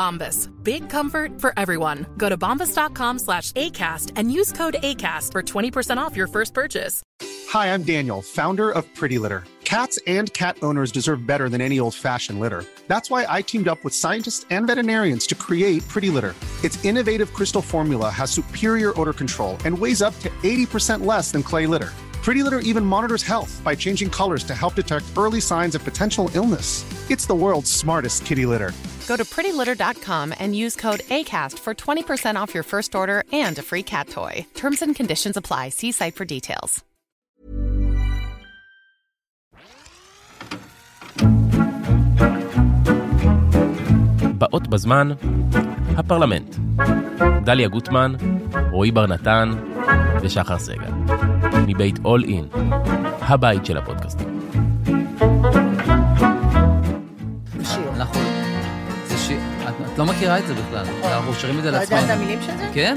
Bombas. Big comfort for everyone. Go to bombas.com/ACAST and use code ACAST for 20% off your first purchase. Hi, I'm Daniel, founder of Pretty Litter. Cats and cat owners deserve better than any old-fashioned litter. That's why I teamed up with scientists and veterinarians to create Pretty Litter. Its innovative crystal formula has superior odor control and weighs up to 80% less than clay litter. Pretty Litter even monitors health by changing colors to help detect early signs of potential illness. It's the world's smartest kitty litter. Go to prettylitter.com and use code ACAST for 20% off your first order and a free cat toy. Terms and conditions apply. See site for details. באות בזמן, הפרלמנט. דליה גוטמן, רועי בר נתן ושחר סגל. מבית All In, הבית של הפודקאסטים. זה שיר. זה שיר. את לא מכירה את זה בכלל. אנחנו שרים את זה לעצמנו. אתה יודע את המילים של זה? כן.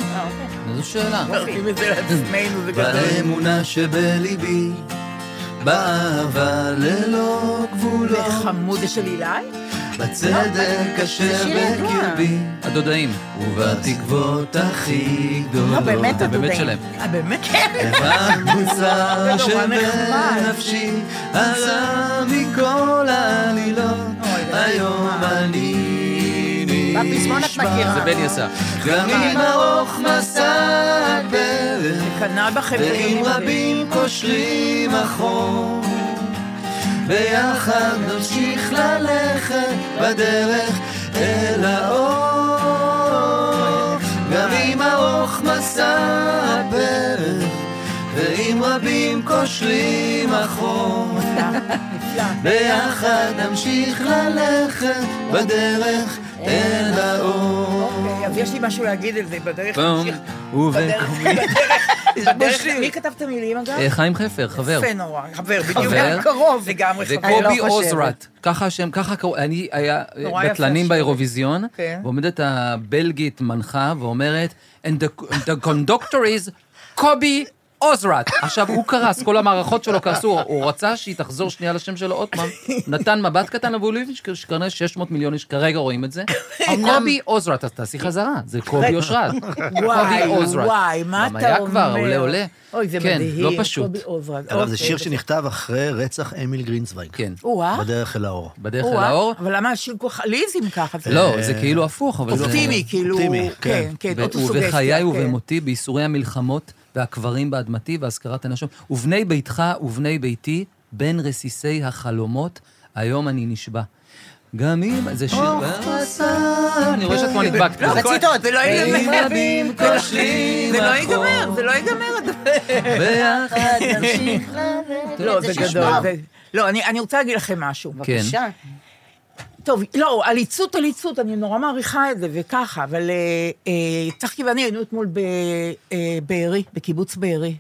זו שאלה. שרים את זה לעצמנו. באמונה שבליבי, באהבה ללא גבולות. וחמוד של אילי? בצדק אשר בקרבי הדודאים ובתקוות הכי גדולות. לא, באמת הדודאים. באמת? כן. ובמוצר שבנפשי עלה מכל העלילות. היום אני נשמע. זה בני עשה. גם אם ארוך מסע הדרך ועם רבים כושלים אחור, ביחד נמשיך ללכת בדרך אל האור. גם אם ארוך מסע הפרך ואם רבים כושלים אחור, ביחד נמשיך ללכת בדרך אל האור. אוקיי, יש לי משהו להגיד על זה. בדרך נמשיך בדרך. מי כתב את המילים אגב? חיים חפר, חבר. יפה נורא, חבר, בדיוק קרוב. וקובי אוזרת, ככה השם, ככה קרוב. אני היה בטלנים באירוויזיון, ועומדת הבלגית מנחה ואומרת, and the conductor is קובי אוזרת. עכשיו הוא קרס, כל המערכות שלו קרסו, הוא רצה שהיא תחזור שנייה לשם שלו עוד פעם, נתן מבט קטן, אבל הוא לא שקרנה 600 מיליון איש, כרגע רואים את זה. קובי אוזרת, אז תעשי חזרה, זה קובי אוזרת. קובי אוזרת. וואי, מה אתה אומר? עולה. אוי, זה מדהים. כן, לא פשוט. קובי אוזרת. זה שיר שנכתב אחרי רצח אמיל גרינצווייג. כן. בדרך אל האור. בדרך אל האור. אבל למה השיר כל חליזים ככה? לא, זה כאילו הפוך. אופטימי, כאילו. ובחיי ובמותי, בייסורי המלחמות והקברים באדמתי והזכרת הנשום, ובני ביתך ובני ביתי, בין רסיסי החלומות, היום אני נשבע. גם אם זה שיר... אני רואה שאת כבר נדבקת. לא, רציתות, זה לא ייגמר. זה לא ייגמר, זה לא ייגמר. ביחד, נמשיך. לא, זה גדול. לא, אני רוצה להגיד לכם משהו. בבקשה. טוב, לא, הליצות, אני נורא מעריכה את זה, וככה, אבל צחקי ואני היינו אתמול בבארי, בקיבוץ בארי.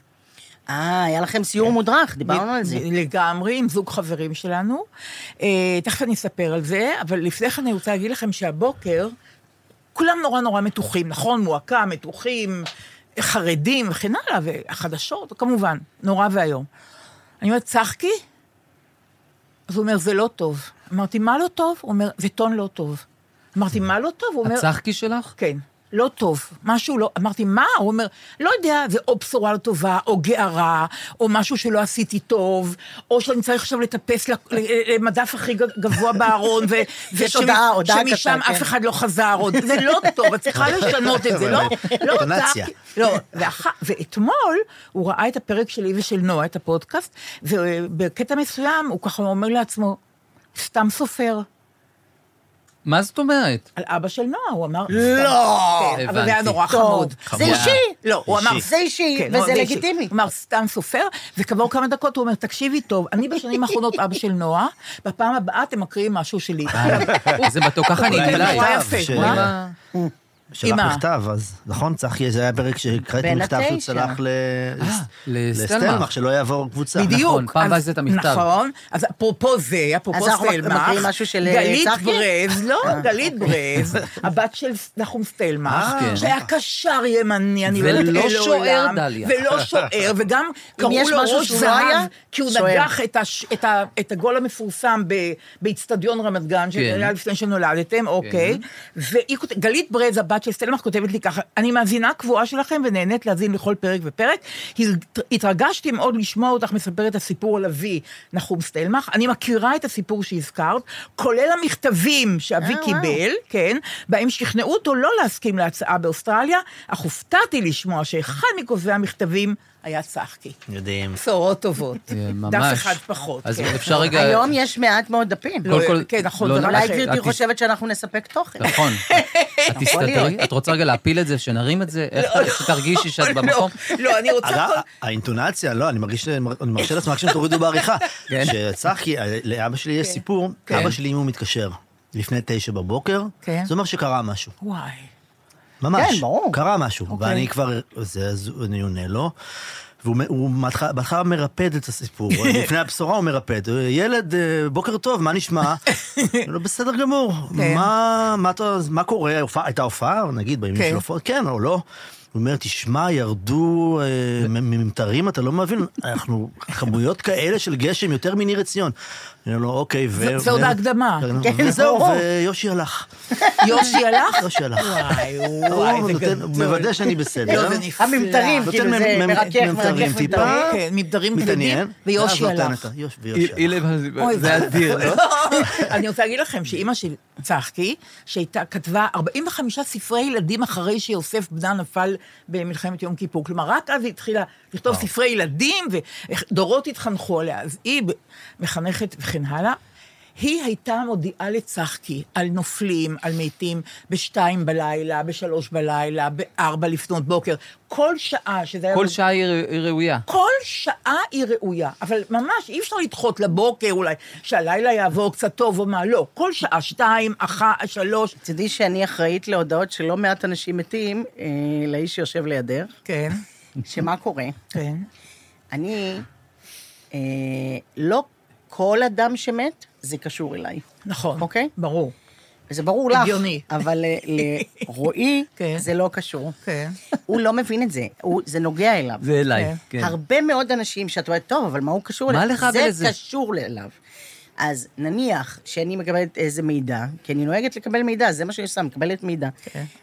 היה לכם סיור מודרך, דיברנו על זה. לגמרי, עם זוג חברים שלנו. תכף אני אספר על זה, אבל לפני כן אני רוצה להגיד לכם שהבוקר, כולם נורא נורא מתוחים, נכון? מועקה, מתוחים, חרדים, וכן הלאה, והחדשות, כמובן, נורא והיום. אני אומרת, צחקי? אז הוא אומר, זה לא טוב. אמרתי, מה לא טוב? הוא אומר, זה טון לא טוב. אמרתי, מה לא טוב? הוא אומר... הצחקי שלך? כן. לא טוב, משהו לא, אמרתי, מה? הוא אומר, לא יודע, זה או בשורה לא טובה, או גערה, או משהו שלא עשיתי טוב, או שאני צריך עכשיו לטפס למדף הכי גבוה בארון, שמשם אף אחד לא חזר עוד, זה לא טוב, את צריכה לשנות את זה, לא אותך. ואתמול הוא ראה את הפרק שלי ושל נועה, את הפודקאסט, ובקטע מסוים הוא ככה אומר לעצמו, סתם סופר. מה זאת אומרת? על אבא של נועה, הוא אמר... לא! אבל זה היה נורא חמוד. זה אישי! לא, הוא אמר... זה אישי, וזה לגיטימי. הוא אמר, סתם סופר, וכבר כמה דקות הוא אומר, תקשיבי טוב, אני בשנים האחרונות אבא של נועה, בפעם הבאה אתם מקריאים משהו שלי. זה מתוק, ככה אני אתלה. שלח מכתב, אז נכון, צחי, זה היה פרק שקראתי מכתב שהוא צלח לסטלמך, שלא יעבור קבוצה. בדיוק. פעם באז את המכתב. נכון, אז אפרופו זה, אפרופו סטלמך, גלית ברז, לא, גלית ברז, הבת של נחום סטלמך, שהיה קשר ימני, אני לא יודעת, ולא שוער, דליה. ולא שוער, וגם קראו לו ראש זהב, כי הוא נגח את הגול המפורסם באצטדיון רמת גן, שהיה לפני שנולדתם, אוקיי, וגלית ברז, הבת של סטלמך כותבת לי ככה, אני מאזינה קבועה שלכם ונהנית להזין לכל פרק ופרק, התרגשתי מאוד לשמוע אותך מספרת את הסיפור על אבי נחום סטלמך, אני מכירה את הסיפור שהזכרת, כולל המכתבים שאבי קיבל, כן, בהם שכנעו אותו לא להסכים להצעה באוסטרליה, אך הופתעתי לשמוע שאחד מכותבי המכתבים היה צחקי. יודעים. בשורות טובות. דף אחד פחות. אז אפשר רגע... היום יש מעט מאוד דפים. כן, נכון. אולי גברתי חושבת שאנחנו נספק תוכן. נכון. את רוצה רגע להפיל את זה, שנרים את זה? איך תרגישי שאת במקום? לא, אני רוצה... האינטונציה, לא, אני מרשה לעצמך שתורידו בעריכה. שצחקי, לאבא שלי יש סיפור, אבא שלי אם הוא מתקשר לפני 9:00, זה אומר שקרה משהו. וואי. ממש, קרה משהו, ואני כבר, אני עונה לו, והוא בהתחלה מרפד את הסיפור, לפני הבשורה הוא מרפד, ילד, בוקר טוב, מה נשמע? לא, בסדר גמור, מה קורה, הייתה הופעה, נגיד, בימים של הופעות, כן או לא? הוא אומר, תשמע, ירדו ממטרים, אתה לא מבין, אנחנו חמויות כאלה של גשם, יותר מניר עציון. אני אומר לו, אוקיי, ו... זה עוד ההקדמה. זהו, ויושי הלך. יושי הלך? יושי הלך. וואי, זה גדול. מוודא שאני בסדר. הממטרים, כאילו זה מרכך, מרכך טיפה. כן, ממטרים גדולים, ויושי הלך. זה אדיר, לא? אני רוצה להגיד לכם שאמא של צחקי, שכתבה 45 ספרי ילדים אחרי שיוסף בנה נפל במלחמת יום כיפור. כלומר, רק אז היא התחילה לכתוב ספרי ילדים, ודורות התחנכו עליה. אז היא מחנכת וכן הלאה. היא הייתה מודיעה לצחקי על נופלים, על מתים, 2:00 בלילה, 3:00 בלילה, 4:00 לפנות בוקר. כל שעה שזה היה... כל שעה היא ראויה. כל שעה היא ראויה. אבל ממש אי אפשר לדחות לבוקר אולי, שהלילה יעבור קצת טוב או מה, לא. כל שעה, 2:00, 3:00. תדעי שאני אחראית להודעות שלא מעט אנשים מתים, לאיש שיושב לידר. כן. שמה קורה? כן. אני לא... כל אדם שמת, זה קשור אליי. נכון. אוקיי? ברור. זה ברור לך. הגיוני. אבל לרועי, זה לא קשור. כן. הוא לא מבין את זה. זה נוגע אליו. זה אליי, כן. הרבה מאוד אנשים שאת אומרת, טוב, אבל מה הוא קשור אליו? מה לך ולזה? זה קשור אליו. אז נניח שאני מקבלת איזה מידע, כי אני נוהגת לקבל מידע, זה מה שאני עושה, מקבלת מידע.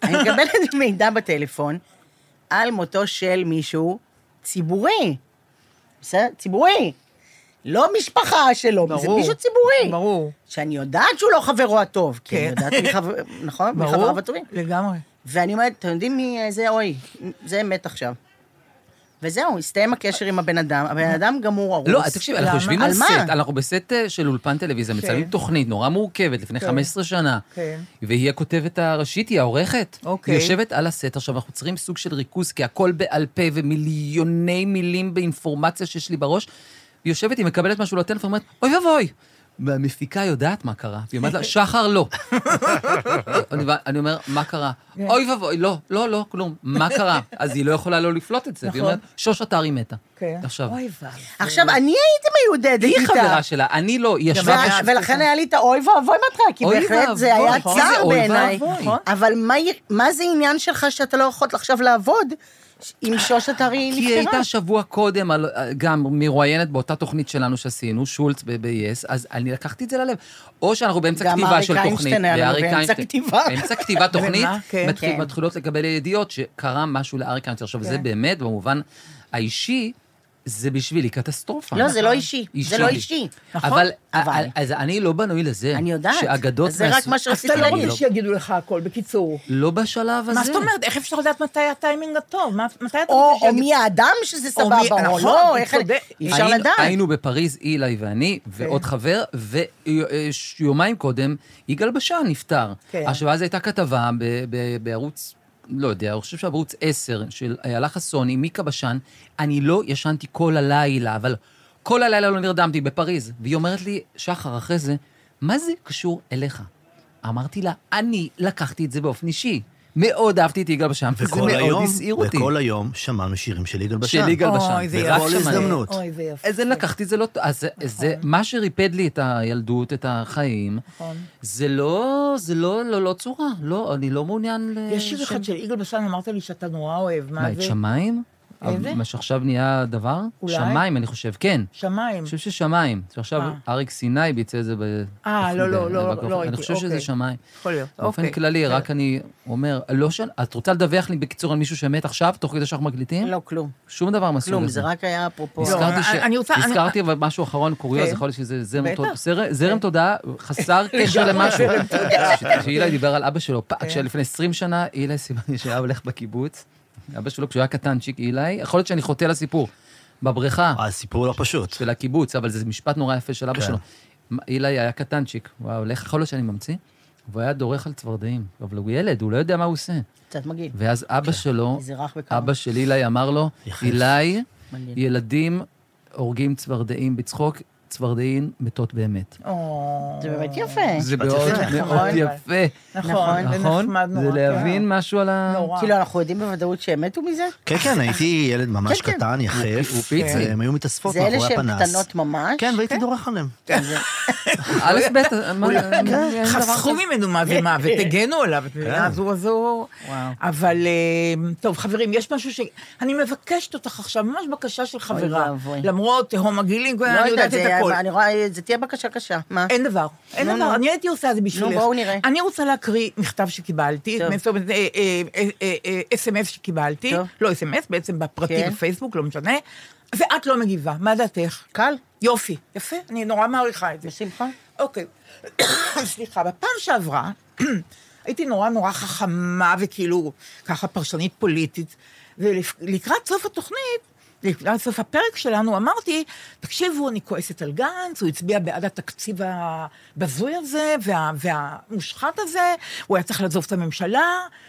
אני מקבלת מידע בטלפון, על מותו של מישהו ציבורי. בסדר? ציבורי. לא משפחה שלו, זה מישהו ציבורי. ברור. שאני יודעת שהוא לא חברו הטוב, כי אני יודעת מחבר, נכון? מחבריו הטובים. לגמרי. ואני אומרת, אתם יודעים מי זה, אוי, זה מת עכשיו. וזהו, הסתיים הקשר עם הבן אדם, הבן אדם גמור ערוץ. לא, תקשיב, אנחנו יושבים על סט, אנחנו בסט של אולפן טלוויזיה, מצלמים תוכנית נורא מורכבת, לפני 15 שנה, והיא הכותבת הראשית, היא העורכת, היא יושבת על הסט, עכשיו אנחנו צריכים סוג של ריכוז, כי הכל בעל פה ומיליוני מילים באינפורמציה שיש לי בראש. היא יושבת, היא מקבלת משהו לטלפון, אומרת, אוי ואוי, והמפיקה יודעת מה קרה, והיא אומרת לה, שחר לא. אני אומר, מה קרה? אוי ואוי, לא, לא, לא, כלום, מה קרה? אז היא לא יכולה לא לפלוט את זה, והיא אומרת, שוש אתר היא מתה. עכשיו, אני הייתי מיודדת איתה. היא חברה שלה, אני לא, היא ישבה... ולכן היה לי את האוי ואוי מתחילה, כי בהחלט זה היה צער בעיניי. אבל מה זה עניין שלך שאתה לא יכול עכשיו לעבוד? עם שושת הרי נפטרה. כי היא הייתה שבוע קודם, גם מרואיינת באותה תוכנית שלנו שעשינו, שולץ ב-BS, אז אני לקחתי את זה ללב. או שאנחנו באמצע כתיבה של תוכנית. וארי קיינשטיין, באמצע כתיבה תוכנית, מתחילות לקבל ידיעות שקרה משהו לארי קיינשטיין. עכשיו, זה באמת, במובן האישי, זה בשבילי קטסטרופה. לא, זה לא אישי. זה לא אישי. אבל, אז אני לא בנוי לזה. אני יודעת. שאגדות... אז זה רק מה שרציתי להגיד. אז אתה לא רוצה שיגידו לך הכל, בקיצור. לא בשלב הזה. מה זאת אומרת? איך אפשר לדעת מתי הטיימינג הטוב? או מי האדם שזה סבבה, או לא, איך... אפשר לדעת. היינו בפריז, אילי ואני, ועוד חבר, ויומיים קודם, יגאל בשן נפטר. השבוע הזה הייתה כתבה בערוץ... לא יודע, אני חושב שבערוץ 10 של איילה חסון עם מיקה בשן, אני לא ישנתי כל הלילה, אבל כל הלילה לא נרדמתי בפריז, והיא אומרת לי, שחר, אחרי זה, מה זה קשור אליך? אמרתי לה, אני לקחתי את זה באופן אישי. מאוד אהבתי את יגאל בשן, וזה מאוד הסעיר אותי. וכל היום שמענו שירים של יגאל בשן. של יגאל בשן. אוי, זה יפה. אוי, זה יפה. אז לקחתי את זה לא... אז זה מה שריפד לי את הילדות, את החיים, זה לא צורה. לא, אני לא מעוניין... יש שיר אחד של יגאל בשן, אמרת לי שאתה נורא אוהב. מה, את שמיים? מה שעכשיו נהיה דבר? שמיים, אני חושב, כן. שמיים. אני חושב ששמיים. עכשיו אריק סיני ביצע את זה ב... לא, אני חושב שזה שמיים. יכול להיות. באופן כללי, רק אני אומר, את רוצה לדווח לי בקיצור על מישהו שמת עכשיו, תוך כדי שאנחנו מקליטים? לא, כלום. שום דבר מסוג לזה. כלום, זה רק היה אפרופו. הזכרתי, אבל משהו אחרון, קוריוז, יכול להיות שזה זרם תודה, חסר קשר למשהו. שאילי דיבר על אבא שלו, כשלפני 20 שנה, אילי סימני שהיה הולך בקיבוץ, אבא שלו, כשהוא היה קטן, צ'יק אילי, יכול להיות שאני חוטא לסיפור, בבריכה. הסיפור לא פשוט. של הקיבוץ, אבל זה משפט נורא יפה של אבא שלו. אילי היה קטן, צ'יק, יכול להיות שאני ממציא, והוא היה דורך על צווארדיים, אבל הוא ילד, הוא לא יודע מה הוא עושה. קצת מגיל. ואז אבא שלו, אבא של אילי אמר לו, אילי, ילדים הורגים צווארדיים בצחוק, צווארדיים מתות באמת. זה באמת יפה. זה מאוד יפה. נכון. זה להבין משהו על ה... כאילו, אנחנו יודעים בוודאות שהמתו מזה? כן, כן, הייתי ילד ממש קטן, יחף. הם היו מתאספות מאחורי הפנס. זה אלה שהם קטנות ממש? כן, והייתי דורך עליהם. א' ב', חסכו ממנו מה ומה, ותגנו עליו, ותגנו. אבל, טוב, חברים, יש משהו ש... אני מבקשת אותך עכשיו, ממש בקשה של חברה. למרות תהום הגילים, אני יודעת את הכל. אני רואה, זה תהיה בקשה קשה. מה? אין דבר. אין דבר. אני הייתי עושה את זה בשבילך. בואו נראה. אני רוצה להקריא מכתב שקיבלתי, SMS שקיבלתי, לא SMS, בעצם בפרטי בפייסבוק, לא משנה, ואת לא מגיבה. מה דעתך? קל. יופי. יפה. אני נורא מעריכה את זה. בשמחה. אוקיי. סליחה, בפעם שעברה, הייתי נורא חכמה וכאילו, ככה פרשנית פוליטית, ולקראת סוף התוכנית, לסוף הפרק שלנו, אמרתי, תקשיבו, אני כועסת על גנץ, הוא הצביע בעד התקציב הבזוי הזה, והמושחת הזה, הוא היה צריך לעזוב את הממשלה,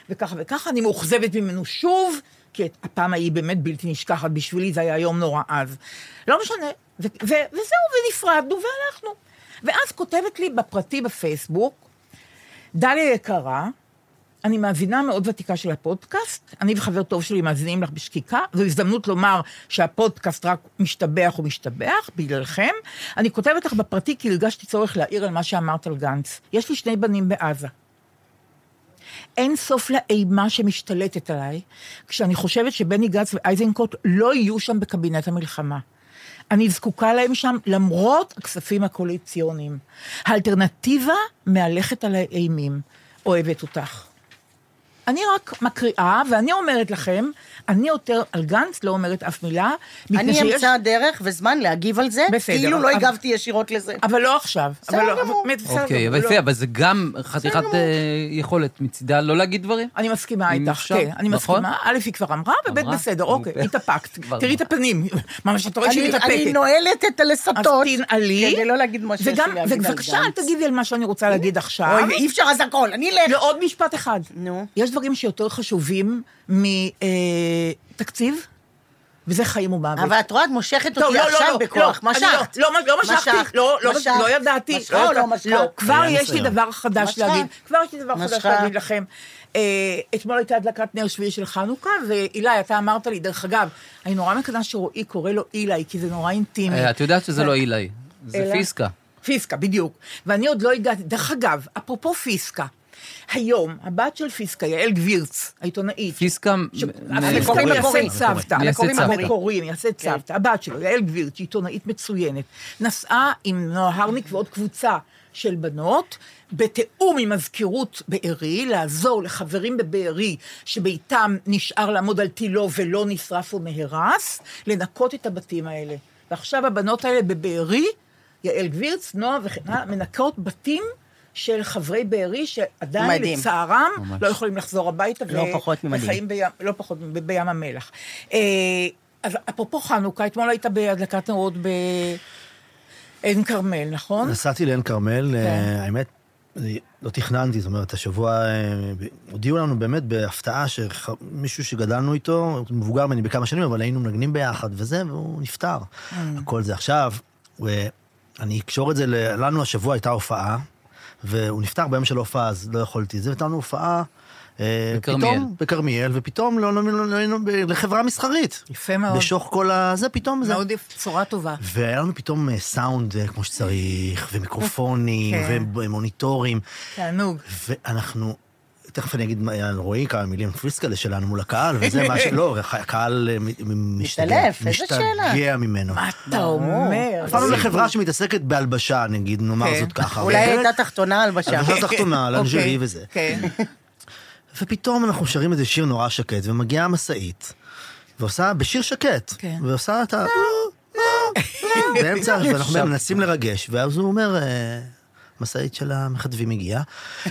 וככה וככה, אני מאוכזבת ממנו שוב, כי הפעם ההיא באמת בלתי נשכחת, בשבילי זה היה יום נורא אז. לא משנה, וזהו, ונפרדנו, והלכנו. ואז כותבת לי בפרטי בפייסבוק, דליה יקרה, אני מאזינה מאוד ותיקה של הפודקאסט, אני וחבר טוב שלי מאזינים לך בשקיקה, זו הזדמנות לומר שהפודקאסט רק משתבח ומשתבח, בגללכם. אני כותבת לך בפרטי, כי הרגשתי צורך להעיר על מה שאמרת על גנץ. יש לי 2 בנים בעזה. אין סוף לאימה שמשתלטת עליי, כשאני חושבת שבני גנץ ואיזנקוט לא יהיו שם בקבינט המלחמה. אני זקוקה להם שם, למרות הכספים הקואליציוניים. האלטרנטיבה מהלכת על האימים. אוהבת אותך. אני רק מקריאה, ואני אומרת לכם, אני יותר על גנץ, לא אומרת אף מילה. אני אמצא דרך וזמן להגיב על זה, כאילו לא הגבתי ישירות לזה. אבל לא עכשיו. אוקיי, אבל זה גם חתיכת יכולת מצידה, לא להגיד דברים. אני מסכימה איתך, כן, אני מסכימה. א' היא כבר אמרה, וב' בסדר, אוקיי, התאפקת. תראי את הפנים, ממש את רואה שהיא מתאפקת. אני נועלת את הלסתות, כדי לא להגיד מה שיש לי להגיד על גנץ. ובבקשה, אל תגידי על מה שאני רוצה להגיד עכשיו. אי אפשר, אז הכל, אני אלך. לעוד משפט אחד. יש דברים שיותר חשובים מתקציב, וזה חיים ומוות. אבל את רואה, את מושכת אותי עכשיו בכוח. משכת. לא משכתי, לא ידעתי. כבר יש לי דבר חדש להגיד. כבר יש לי דבר חדש להגיד לכם. אתמול הייתה הדלקת נר שביעי של חנוכה, ואילי, אתה אמרת לי, דרך אגב, אני נורא מקווה שרועי קורא לו אילי, כי זה נורא אינטימי. את יודעת שזה לא אילי, זה פיסקה. פיסקה, בדיוק. ואני עוד לא הגעתי, דרך אגב, אפרופו פיסקה, היום, הבת של פיסקה, יעל גבירץ, העיתונאית. פיסקה מייסד סבתא. המקורי, מייסד סבתא. הבת שלו, יעל גבירץ, עיתונאית מצוינת, נסעה עם נוהרניק ועוד קבוצה של בנות, בתיאום עם מזכירות בארי, לעזור לחברים בבארי, שביתם נשאר לעמוד על תילו ולא נשרף ומהרס, לנקות את הבתים האלה. ועכשיו הבנות האלה בבארי, יעל גבירץ, נועה וכן, מנקות בתים של חברי בארי, שעדיין לצערם לא יכולים לחזור הביתה, וחיים לא פחות בים המלח. אז אפרופו חנוכה, אתמול הייתה בהדלקת נרות אין קרמל, נכון? נסעתי לאין קרמל, האמת, לא תכננתי, זאת אומרת, השבוע, הודיעו לנו באמת בהפתעה, שמישהו שגדלנו איתו, מבוגר ממני בכמה שנים, אבל היינו מנגנים ביחד, וזה, והוא נפטר. הכל זה עכשיו, ואני אקשור את זה, לנו השבוע הייתה הופעה, והוא נפטר ביום של ההופעה, אז לא יכולתי. זה הייתה לנו הופעה, פתאום בקרמיאל, ופתאום לחברה מסחרית. יפה מאוד. בשוך כל הזה, פתאום זה. מאוד צורה טובה. והיה לנו פתאום סאונד כמו שצריך, ומיקרופונים, ומוניטורים. תענוג. ואנחנו, תכף אני אגיד, רואי כמה מילים פריסקלה שלנו מול הקהל, וזה מה שלא, הקהל משתגע ממנו. מה אתה אומר? אפילו לחברה שמתעסקת בהלבשה, נגיד, נאמר זאת ככה. אולי הייתה תחתונה הלבשה. הייתה תחתונה, לאנג'רי וזה. כן. ופתאום אנחנו שרים איזה שיר נורא שקט, ומגיעה המסעית, ועושה בשיר שקט, ועושה את ה... באמצע, ואנחנו מנסים לרגש, ואז הוא אומר, המסעית של המחדבים הגיעה,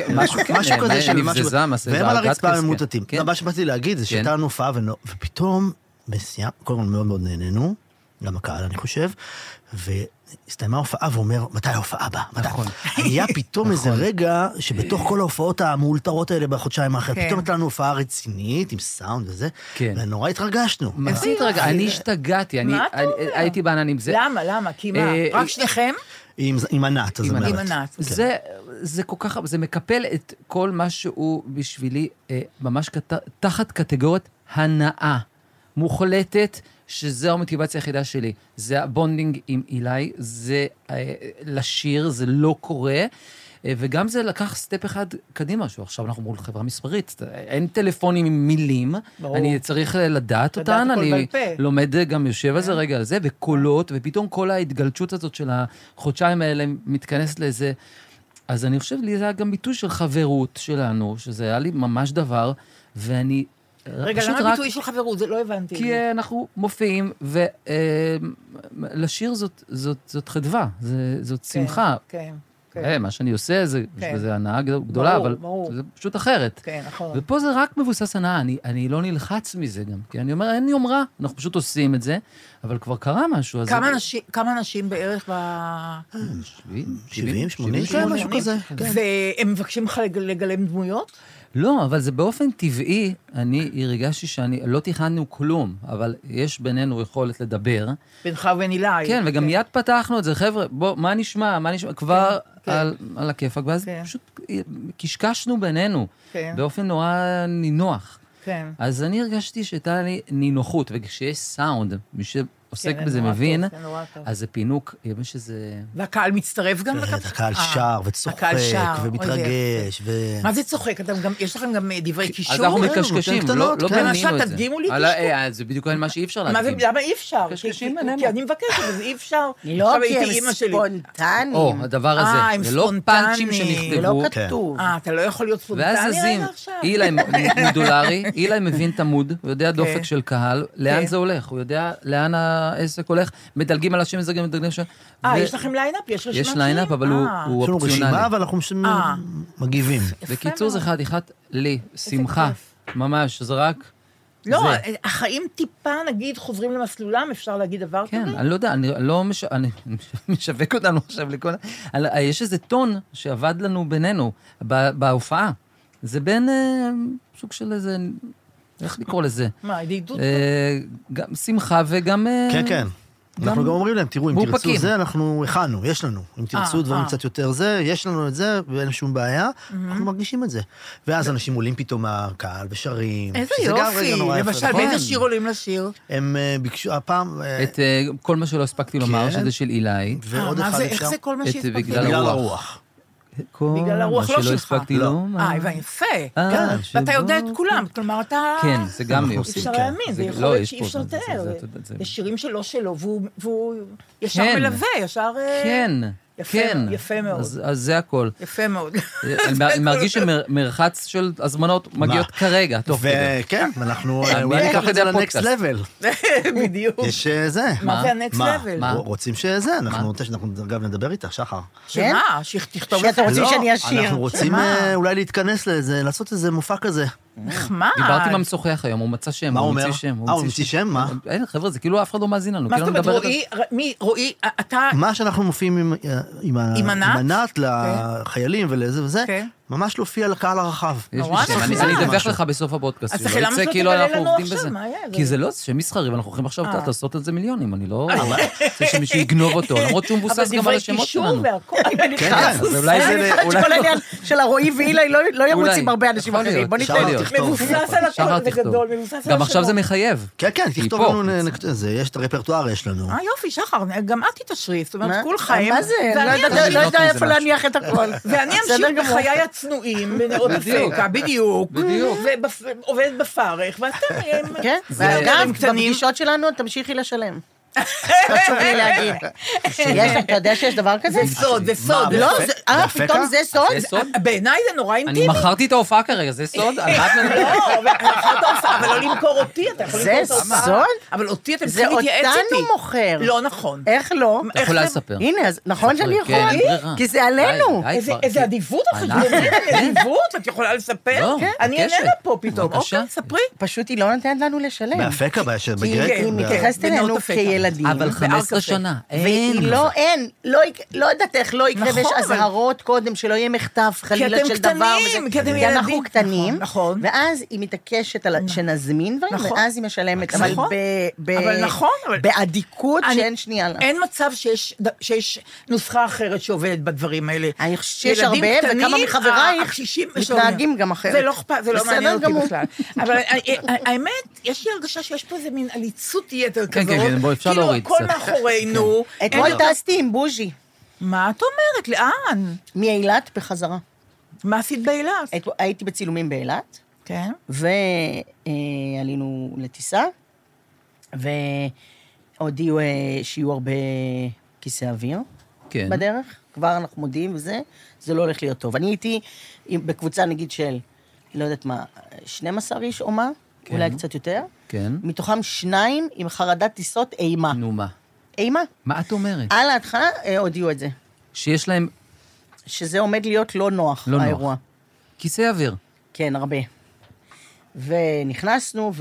משהו כזה, והם על הרצפה ממוטטים. מה שבאתי להגיד זה שהייתה לנו הופעה, ופתאום, קודם כל מאוד מאוד נהנינו, גם הקהל אני חושב, הסתיימה הופעה ואומר, מתי ההופעה באה? היה פתאום איזה רגע שבתוך כל ההופעות המאולתרות האלה בחודשיים האחר, פתאום הייתה לנו הופעה רצינית עם סאונד וזה, ונורא התרגשנו. אני השתגעתי, הייתי בעננים. למה? כי מה? רק שניכם? עם ענת. זה כל כך, זה מקפל את כל מה שהוא בשבילי ממש תחת קטגוריית הנאה מוחלטת, שזו המוטיבציה היחידה שלי, זה הבונדינג עם אילי, זה לשיר, זה לא קורה, וגם זה לקח סטפ אחד קדימה, שעכשיו אנחנו מול חברה מספרית, אין טלפונים עם מילים, ברור. אני צריך לדעת אותן, אני לומד גם יושב על זה רגע על זה, וקולות, ופתאום כל ההתגלצות הזאת של החודשיים האלה מתכנסת לזה, אז אני חושב לי זה היה גם ביטוי של חברות שלנו, שזה היה לי ממש דבר, ואני... רגע, למה ביטוי של חברות? זה לא הבנתי. כי אנחנו מופיעים, ולשיר זאת חדווה, זאת שמחה. כן, כן. מה שאני עושה, זה הנאה גדולה, אבל זה פשוט אחרת. כן, נכון. ופה זה רק מבוסס הנאה, אני לא נלחץ מזה גם, כי אני אומר, אין לי אומרה, אנחנו פשוט עושים את זה, אבל כבר קרה משהו. כמה אנשים בערך ב... 70, 80, משהו כזה. והם מבקשים לך לגלם דמויות? לא, אבל זה באופן טבעי, אני הרגשתי שאני, לא תכננו כלום, אבל יש בינינו יכולת לדבר. בינך ובין אילי. כן, וגם מיד פתחנו את זה, חבר'ה, בוא, מה נשמע, כבר על הכיפק, ואז פשוט קשקשנו בינינו, באופן נורא נינוח. כן. אז אני הרגשתי שהייתה לי נינוחות, וכשיש סאונד, מי שעוסק בזה מבין, אז זה פינוק, יש איזה... והקהל מצטרף גם? הקהל שר וצוחק ומתרגש. מה זה צוחק? יש לכם גם דברי קישור? אז אנחנו מקשקשים, לא בנינו את זה. תדגימו לי קישור. זה בדיוק מה שאי אפשר להדגים. למה אי אפשר? קשקשים בינינו. כי אני מבקשת, אז אי אפשר. לא כי הם ספונטנים. או, הדבר הזה. זה לא פאנצ'ים שנכתבו. אתה לא יכול להיות ספונטני עכשיו. אילי מבין תמוד, הוא יודע דופק של קהל, לאן זה הולך, הוא יודע לאן העסק הולך, מדלגים על השם הזה גם מדלגים שם. יש לכם ליינאפ, יש רשימה? יש ליינאפ, אבל הוא אופציונלי. יש לנו רשימה, אבל אנחנו מגיבים. בקיצור זה חתיכת לי, שמחה, ממש, זה רק... לא, החיים טיפה, נגיד, חוזרים למסלולם, אפשר להגיד דבר כזה? כן, אני לא יודע, אני לא משווק אותנו עכשיו לכל... יש איזה טון שעבד לנו בינינו, בהופעה. זה בין סוג של איזה, איך לקרוא לזה? מה, הידידות? גם שמחה וגם... כן. אנחנו גם אומרים להם, תראו, אם תרצו זה, אנחנו הכנו, יש לנו. אם תרצו דברים קצת יותר זה, יש לנו את זה, ואין שום בעיה, אנחנו מרגישים את זה. ואז אנשים עולים פתאום מהקהל ושרים. איזה יופי, למשל, באיזה שיר עולים לשיר? הם ביקשו, הפעם... את כל מה שלא הספקתי לומר, שזה של אילי. ועוד אחד אפשר... איך זה כל מה שהספקתי? בגלל הרוח. בגלל הרוח לא שלך. מה שלא הספקתי לא. יפה. ואתה יודע את כולם, כלומר אתה... כן, זה גם לי עושים. אפשר להאמין, זה יכול להיות שאי אפשר תאר. זה שירים שלא שלו, והוא ישר מלווה, ישר... כן. יפה מאוד. אז זה הכל. יפה מאוד. אני מרגיש שמרחץ של הזמנות מגיעות כרגע, תוך כדי. כן, אנחנו... אני אקח את זה לנקסט לבל. בדיוק. יש זה. מה זה הנקסט לבל? רוצים שזה, אנחנו אגב נדבר איתך, שחר. שמה? שתכתוב את זה. רוצים שאני אשיר. אנחנו רוצים אולי להתכנס לזה, לעשות איזה מופע כזה. נחמד. דיברתי עם המשוחח היום, הוא מצא שם. מה הוא אומר? הוא מציא שם, מה? חבר'ה, זה כאילו אף אחד לא מאזין לנו. מה זאת אומרת, רועי, אתה... מה שאנחנו מופיעים עם המנת לחיילים ולזה וזה, ממש להופיע לקהל הרחב. אני אדווח לך בסוף הבודקאסט. אז למה שאתה תגלה לנו עכשיו? מה היה? כי זה לא שמסחרי, ואנחנו הולכים עכשיו לעשות את זה מיליונים, אני לא... זה שמישהו יגנוב אותו, למרות שהוא מבוסס גם על השמות שלנו. מבוסס על הכל, זה גדול, מבוסס על השלום. גם עכשיו זה מחייב. כן, כן, תכתוב לנו, יש את הרפרטואר, יש לנו. יופי, שחר, גם את תתשרי, זאת אומרת, כול חיים. מה זה? לא יודע איפה להניח את הכל. ואני אמשיך בחיי הצנועים, בנאות הפקה, בדיוק. עובדת בפרך, ואתם... כן, וגם בפגישות שלנו תמשיכי לשלם. חשוב לי להגיד אתה יודע שיש דבר כזה? זה סוד, זה סוד. פתאום זה סוד? בעיניי זה נורא אינטימי. אני מכרתי את ההופעה כרגע, זה סוד? לא, מכרת ההופעה, אבל לא למכור אותי. זה סוד? אבל אותי אתם צריכים להתייעץ איתי. זה אותנו מוכר. לא נכון. איך לא? יכולה לספר. הנה, אז נכון שאני יכולה? כי זה עלינו. איזה עדיבות החשבונית, עדיבות, את יכולה לספר? אני איננה פה פתאום. אוקיי, ספרי. פשוט היא לא נתנת לנו לשלם. מהפקה אבל 15 שנה. והיא לא, אין, לא יודעת איך, לא יקרה, ויש אזהרות קודם, שלא יהיה מחטף חלילה של דבר. כי אתם קטנים. אנחנו קטנים, ואז היא מתעקשת שנזמין דברים, ואז היא משלמת. אבל בעדיקות שאין שנייה לה. אין מצב שיש נוסחה אחרת שעובדת בדברים האלה. אני חושבת שיש הרבה, וכמה מחברייך מתנהגים גם אחרת. זה לא מעניין אותי בכלל. אבל האמת, יש לי הרגשה שיש פה איזה מין עליצות יתר כזאת. כאילו הכל מאחורינו. אתמול טסתי עם בוז'י. מה את אומרת? לאן? מאילת בחזרה. מה עשית באילת? הייתי בצילומים באילת. כן. ועלינו לטיסה. והודיעו שיהיו הרבה כיסא אוויר. כן. בדרך. כבר אנחנו מודיעים וזה. זה לא הולך להיות טוב. אני הייתי בקבוצה נגיד של, לא יודעת מה, 12 איש או מה? אולי קצת יותר. כן. מתוכם 2 עם חרדת טיסות אימה. נו מה? אימה. מה את אומרת? על ההתחלה הודיעו את זה. שיש להם... שזה עומד להיות לא נוח, האירוע. כיסא אוויר. כן, הרבה. ונכנסנו,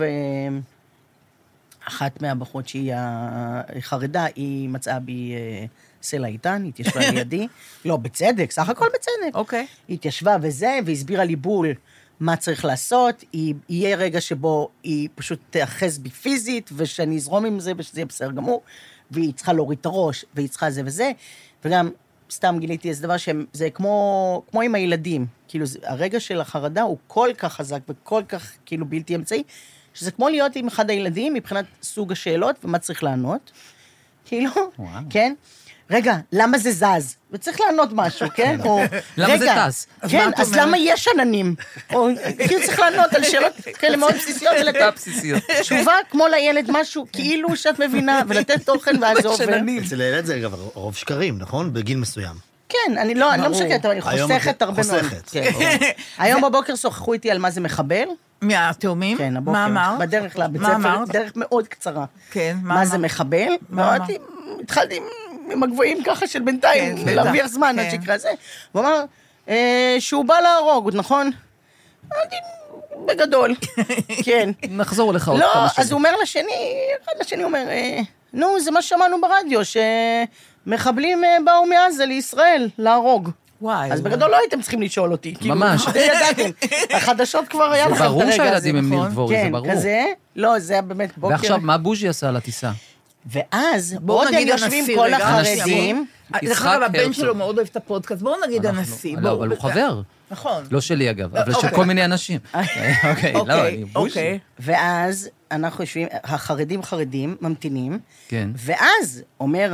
ואחת מהבחות שהיא החרדה, היא מצאה בי סלע איתן, היא התיישבה לידי. לא, בצדק, סך הכל בצדק. אוקיי. היא התיישבה וזה, והסבירה לי בול... מה צריך לעשות, יהיה רגע שבו היא פשוט תאחז בי פיזית, ושאני אזרום עם זה, ושזה יהיה בסדר גמור, והיא צריכה להוריד את הראש, והיא צריכה זה וזה, וגם סתם גיליתי איזה דבר שזה כמו עם הילדים, כאילו הרגע של החרדה הוא כל כך חזק, וכל כך כאילו בלתי אמצעי, שזה כמו להיות עם אחד הילדים, מבחינת סוג השאלות, ומה צריך לענות, כאילו, כן? רגע, למה זה זז? וצריך לענות משהו, כן? למה זה טס? כן, אז למה יש עננים? כאילו צריך לענות על שאלות כאלה מאוד בסיסיות, תשובה כמו לילד משהו, כאילו שאת מבינה, ולתת תוכן ואז עובר. אצל הילד זה אגב רוב שקרים, נכון? בגיל מסוים. כן, אני לא משקרת, אבל אני חוסכת הרבה מאוד. היום בבוקר שוחחו איתי על מה זה מחבל. מהתאומים? כן, הבוקר. מה אמרת? בדרך לבית ספר, דרך מאוד קצרה. כן, מה זה מחבל? התחלתי עם הגבוהים ככה של בינתיים, להרוויח זמן עד שקרה זה. הוא אמר, שהוא בא להרוג, נכון? אמרתי, בגדול. כן. נחזור לך עוד כמה שנים. לא, אז הוא אומר לשני, אחד לשני אומר, נו, זה מה שמענו ברדיו, שמחבלים באו מעזה לישראל להרוג. אז בגדול לא הייתם צריכים לשאול אותי. ממש. החדשות כבר היה לכם את הרגע. זה ברור שהילדים הם ניר דבורי, זה ברור. כן, כזה. לא, זה היה באמת בוקר. ועכשיו, מה בוז'י עשה על הטיסה? ואז, בואו נגיד יושבים כל החרדים. דרך אגב, הבן שלו מאוד אוהב את הפודקאסט, בואו נגיד הנשיא. לא, אבל הוא חבר. נכון. לא שלי אגב, אבל של כל מיני אנשים. אוקיי. ואז אנחנו יושבים, החרדים ממתינים, ואז אומר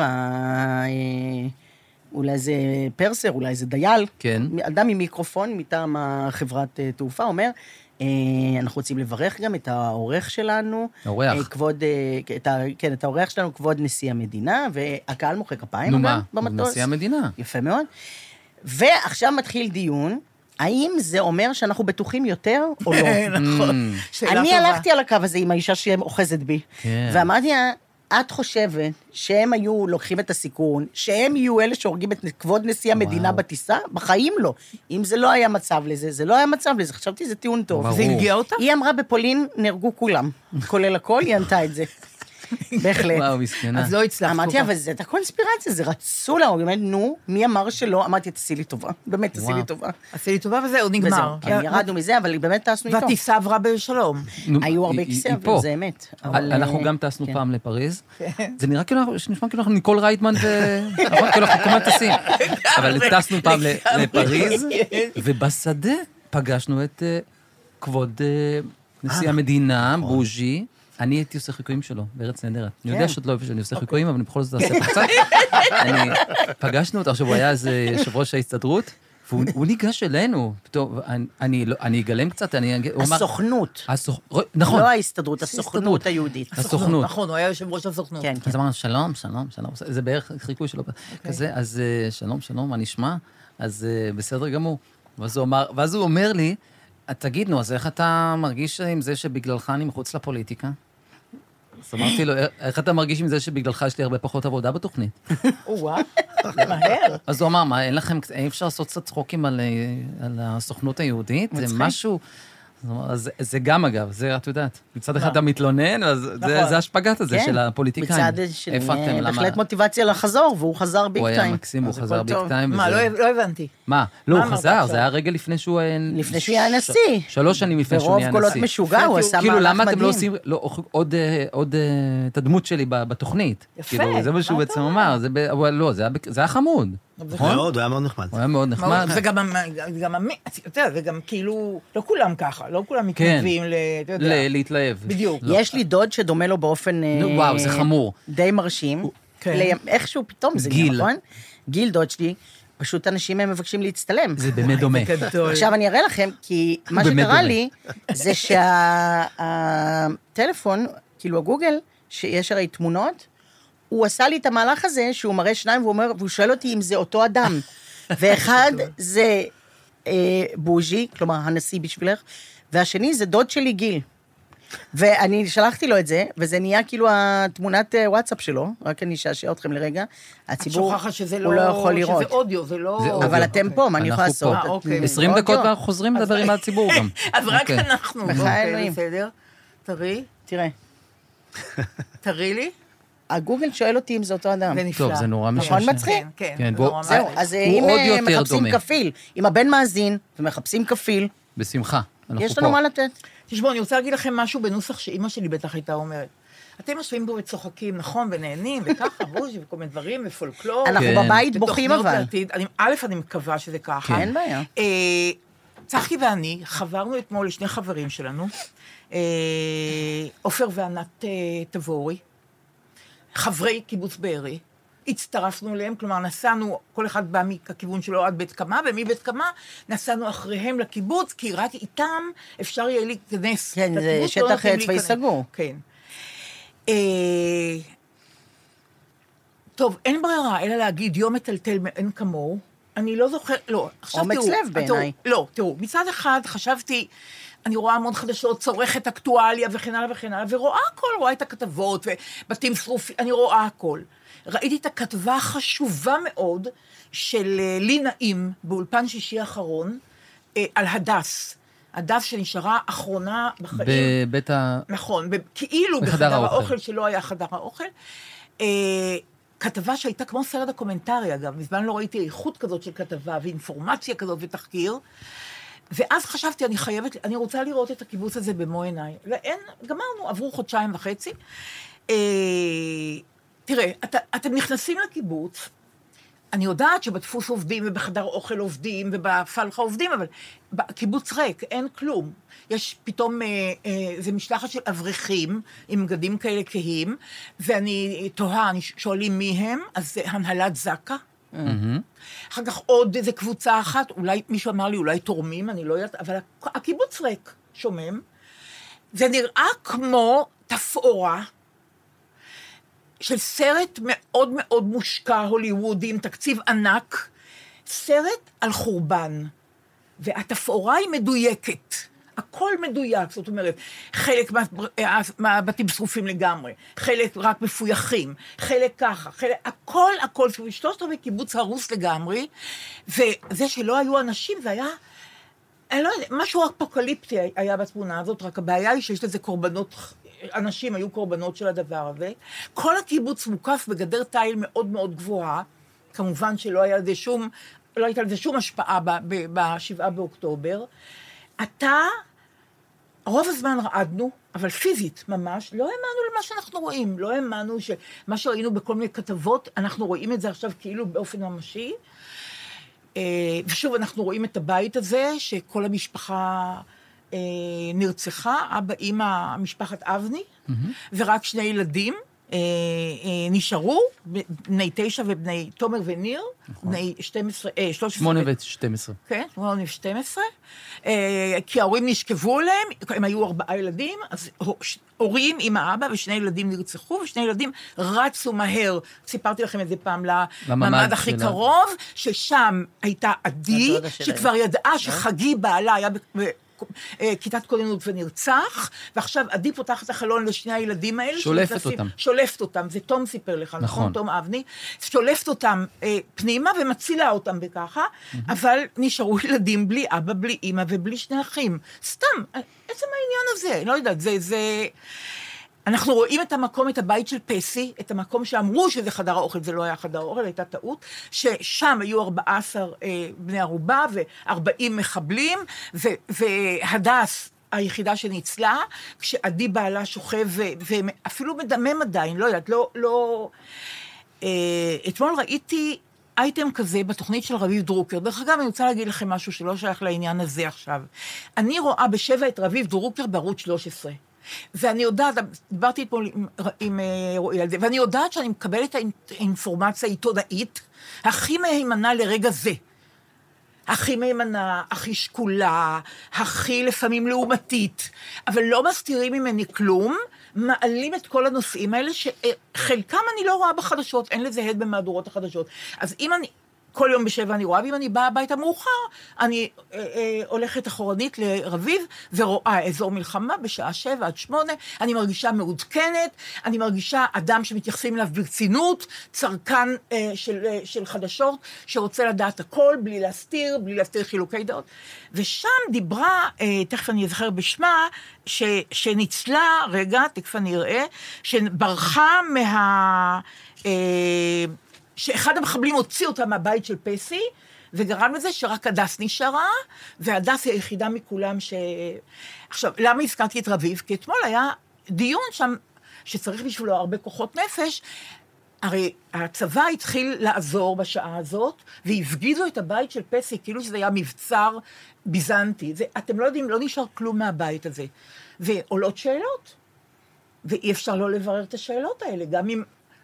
אולי זה פרסר, אולי זה דייל, כן. אדם עם מיקרופון מטעם חברת תעופה אומר, אנחנו רוצים לברך גם את האורח שלנו, את האורח שלנו, כבוד נשיא המדינה, והקהל מוחא כפיים. נו מה, נשיא המדינה. יפה מאוד. ועכשיו מתחיל דיון, האם זה אומר שאנחנו בטוחים יותר או לא? נכון. אני הלכתי על הקו הזה עם האישה שאוחזת בי, ואמרתי לה, את חושבת שהם היו לוקחים את הסיכון, שהם יהיו אלה שהורגים את כבוד נשיא המדינה בטיסה? בחיים לא. אם זה לא היה מצב לזה, זה לא היה מצב לזה. חשבתי, זה טיעון טוב. זה הרגיע אותה? היא אמרה, בפולין נהרגו כולם. כולל הכל, היא ענתה את זה. בהחלט. וואו, מסכנה. אז לא הצלחת. אמרתי, אבל זה את הקונספירציה, זה רצו לה. באמת, נו, מי אמר שלא? אמרתי, תעשי לי טובה. באמת, תעשי לי טובה. תעשי לי טובה וזהו, נגמר. ירדנו מזה, אבל באמת טסנו איתו. והטיסה עברה בשלום. היו הרבה כיסא, אבל זה אמת. אנחנו גם טסנו פעם לפריז. זה נראה שנשמע כאילו אנחנו ניקול רייטמן ו... כאילו אנחנו כמעט טסים. אבל טסנו פעם לפריז, ובשדה פגשנו את כבוד נשיא המדינה, בוז'י. אני הייתי עושה חיקויים שלו, בארץ נהדרת. אני יודע שאת לא אוהב שאני עושה חיקויים, אבל בכל זאת תעשה פצק. פגשנו אותו, עכשיו הוא היה איזה יושב ראש ההסתדרות, והוא ניגש אלינו. אני אגלם קצת, הסוכנות. נכון. לא ההסתדרות, הסוכנות היהודית. הסוכנות. נכון, הוא היה יושב ראש הסוכנות. אז אמרנו, שלום, שלום, שלום. זה בערך חיקוי שלו. כזה, אז שלום, שלום, מה נשמע? אז בסדר גמור. ואז הוא אומר לי, תגיד, נו, אז איך אתה מרגיש עם זה שבגללך אני מחוץ לפוליטיקה? אז אמרתי לו, איך אתה מרגיש עם זה שבגללך יש לי הרבה פחות עבודה בתוכנית? וואו, מהר. אז הוא אמר, מה, אין לכם, אי אפשר לעשות קצת צחוקים על הסוכנות היהודית? זה משהו, זה גם אגב, זה את יודעת. מצד אחד אתה מתלונן, זה השפגת הזה של הפוליטיקאים. מצד שני, בהחלט מוטיבציה לחזור, והוא חזר ביג טיים. הוא היה מקסים, הוא חזר ביג טיים. מה, לא הבנתי. מה? לא, הוא חזר, זה היה רגע לפני שהוא... לפני שהוא היה נשיא. 3 שנים לפני שהוא היה נשיא. ברוב קולות משוגע, הוא עשה מהלך מדהים. כאילו, למה אתם לא עושים עוד את הדמות שלי בתוכנית? יפה. זה מה שהוא בעצם אמר, אבל לא, זה היה חמוד. מאוד, הוא היה מאוד נחמד. הוא היה מאוד נחמד. וגם כאילו, לא כולם ככה, לא כולם מתנדבים להתלהב. בדיוק. יש לי דוד שדומה לו באופן... וואו, זה חמור. די מרשים. איכשהו פתאום זה נכון. גיל דוד שלי, פשוט אנשים הם מבקשים להצטלם. זה באמת דומה. עכשיו אני אראה לכם, כי מה שקרה לי, זה שהטלפון, כאילו הגוגל, שיש הרי תמונות, הוא עשה לי את המהלך הזה, שהוא מראה 2, והוא שואל אותי אם זה אותו אדם. ואחד זה בוז'י, כלומר, הנשיא בשבילך, והשני זה דוד שלי גיל. ואני שלחתי לו את זה, וזה נהיה כאילו התמונת וואטסאפ שלו, רק אני אשעשע אתכם לרגע, הציבור, הוא לא יכול לראות. שזה אודיו, זה לא... אבל אתם פה, מה אני יכולה לעשות? 20 דקות כבר חוזרים לדבר עם הציבור גם. אז רק אנחנו. בסדר? תראי. תראה. תראי לי. הגוגל שואל אותי אם זה אותו אדם. טוב, זה נורא משנה. נכון מצחיק? כן. זהו, אז אם מחפשים כפיל, אם הבן מאזין ומחפשים כפיל... בשמחה. יש לנו מה לתת. תשמעו, אני רוצה להגיד לכם משהו בנוסח שאימא שלי בטח הייתה אומרת. אתם משווים בו וצוחקים, נכון, ונהנים, וככה, בוז'י, וכל מיני דברים, ופולקלור. אנחנו בבית בוכים אבל. א', אני מקווה שזה ככה. אין בעיה. צחי ואני חברנו אתמול לשני חברים שלנו, עופר וענת תבורי, חברי קיבוץ בארי, הצטרפנו אליהם, כלומר נסענו, כל אחד בא מכיוון שלו עד בית קמה, ומבית קמה נסענו אחריהם לקיבוץ, כי רק איתם אפשר יהיה להיכנס. כן, זה שטח צבאי סגור. כן. טוב, אין ברירה, אלא להגיד יום מטלטל מאין כמוהו, אני לא זוכר, לא, עכשיו תראו. אומץ לב בעיניי. לא, תראו, מצד אחד חשבתי, אני רואה המון חדשות, צורכת אקטואליה וכן הלאה וכן הלאה, ורואה הכל, רואה את הכתבות ובתים שרופים, אני רואה הכל. ראיתי את הכתבה החשובה מאוד של לי נעים באולפן שישי האחרון, על הדס. הדס שנשארה אחרונה בחיים. בבית ה... נכון, כאילו בחדר האוכל שלא היה חדר האוכל. כתבה שהייתה כמו סרט הקומנטרי, אגב, מזמן לא ראיתי איכות כזאת של כתבה ואינפורמציה כזאת ותחקיר, ואז חשבתי, אני חייבת, אני רוצה לראות את הקיבוץ הזה במו עיניי, ואין, גמרנו, עברו 2.5 חודשים, תראה, אתם נכנסים לקיבוץ, אני יודעת שבדפוס עובדים, ובחדר אוכל עובדים, ובפלחה עובדים, אבל בקיבוץ ריק, אין כלום. יש פתאום, זה משלחת של אברכים, עם בגדים כאלה כהים, ואני תוהה, שואלים מי הם, אז זה הנהלת זק"א, אחר כך עוד איזה קבוצה אחת, אולי מישהו אמר לי, אולי תורמים, אני לא יודעת, אבל הקיבוץ ריק, שומם, זה נראה כמו תפאורה, של סרט מאוד מאוד מושקע, הוליוודי, עם תקציב ענק, סרט על חורבן, והתפאורה היא מדויקת, הכל מדויק, זאת אומרת, חלק מהבתים שרופים לגמרי, חלק רק מפויחים, חלק ככה, חלק, הכל, 13 קיבוץ הרוס לגמרי, וזה שלא היו אנשים, זה היה, אני לא יודע, משהו אפוקליפטי היה בתמונה הזאת, רק הבעיה היא שיש לזה קורבנות, אנשים היו קורבנות של הדבר הזה, כל הקיבוץ מוקף בגדר תיל מאוד מאוד גבוהה, כמובן שלא היה לזה שום, לא הייתה לזה שום השפעה ב-7 באוקטובר, אתה, רוב הזמן רעדנו, אבל פיזית ממש, לא האמנו למה שאנחנו רואים, לא האמנו שמה שראינו בכל מיני כתבות, אנחנו רואים את זה עכשיו כאילו באופן ממשי, ושוב אנחנו רואים את הבית הזה, שכל המשפחה נרצחה, אבא, אמא, משפחת אבני, ורק 2 ילדים, נשארו, בני 9 ובני תומר וניר, בני 12, 8 ו-12. כן, 8 ו-12, כי ההורים נשכבו להם, הם היו 4 ילדים, אז הורים עם האבא ו2 ילדים נרצחו, ו2 ילדים רצו מהר, סיפרתי לכם את זה פעם לממד הכי קרוב, ששם הייתה עדי, שכבר ידעה שחגי בעלה היה כיתת קודנות ונרצח, ועכשיו עדי פותחת את החלון ל2 הילדים האלה. שולפת אותם, זה תום סיפר לך, נכון, תום אבני, שולפת אותם פנימה ומצילה אותם בככה, אבל נשארו ילדים בלי אבא, בלי אמא ובלי 2 אחים. סתם, עצם העניין הזה, לא יודעת, זה... אנחנו רואים את המקום, את הבית של פסי, את המקום שאמרו שזה חדר האוכל, זה לא היה חדר האוכל, הייתה טעות, ששם היו 14 בני ערובה ו40 מחבלים, והדס היחידה שניצלה, כשעדי בעלה שוכב, ואפילו מדמם עדיין, לא יודעת, לא... אתמול ראיתי אייטם כזה בתוכנית של רביב דרוקר, דרך אגב, אני רוצה להגיד לכם משהו שלא שייך לעניין הזה עכשיו. אני רואה ב7 את רביב דרוקר בערוץ 13. ואני יודעת, דיברתי אתמול עם רועי על זה, ואני יודעת שאני מקבלת האינפורמציה העיתונאית, הכי מהימנה לרגע זה, הכי מהימנה, הכי שקולה, הכי לפעמים לעומתית, אבל לא מסתירים ממני כלום, מעלים את כל הנושאים האלה, שחלקם אני לא רואה בחדשות, אין לזה הד במהדורות החדשות, אז אם אני... כל יום ב7 אני רואה, ואם אני באה הביתה מאוחר, אני הולכת אחורנית לרביב, ורואה אזור מלחמה בשעה 7 עד 8, אני מרגישה מעודכנת, אני מרגישה אדם שמתייחסים אליו ברצינות, צרכן של חדשות, שרוצה לדעת הכל, בלי להסתיר חילוקי דעות. ושם דיברה, תכף אני אזכר בשמה, שניצלה, רגע, תכף אני אראה, שברחה שאחד המחבלים הוציא אותה מהבית של פסי, וגרם לזה שרק הדס נשארה, והדס היא היחידה מכולם ש... עכשיו, למה הזכרתי את רביב? כי אתמול היה דיון שם, שצריך בשבילו הרבה כוחות נפש, הרי הצבא התחיל לעזור בשעה הזאת, והפגיזו את הבית של פסי, כאילו שזה היה מבצר ביזנטי. זה, אתם לא יודעים, לא נשאר כלום מהבית הזה. ועולות שאלות, ואי אפשר לא לברר את השאלות האלה, גם אם...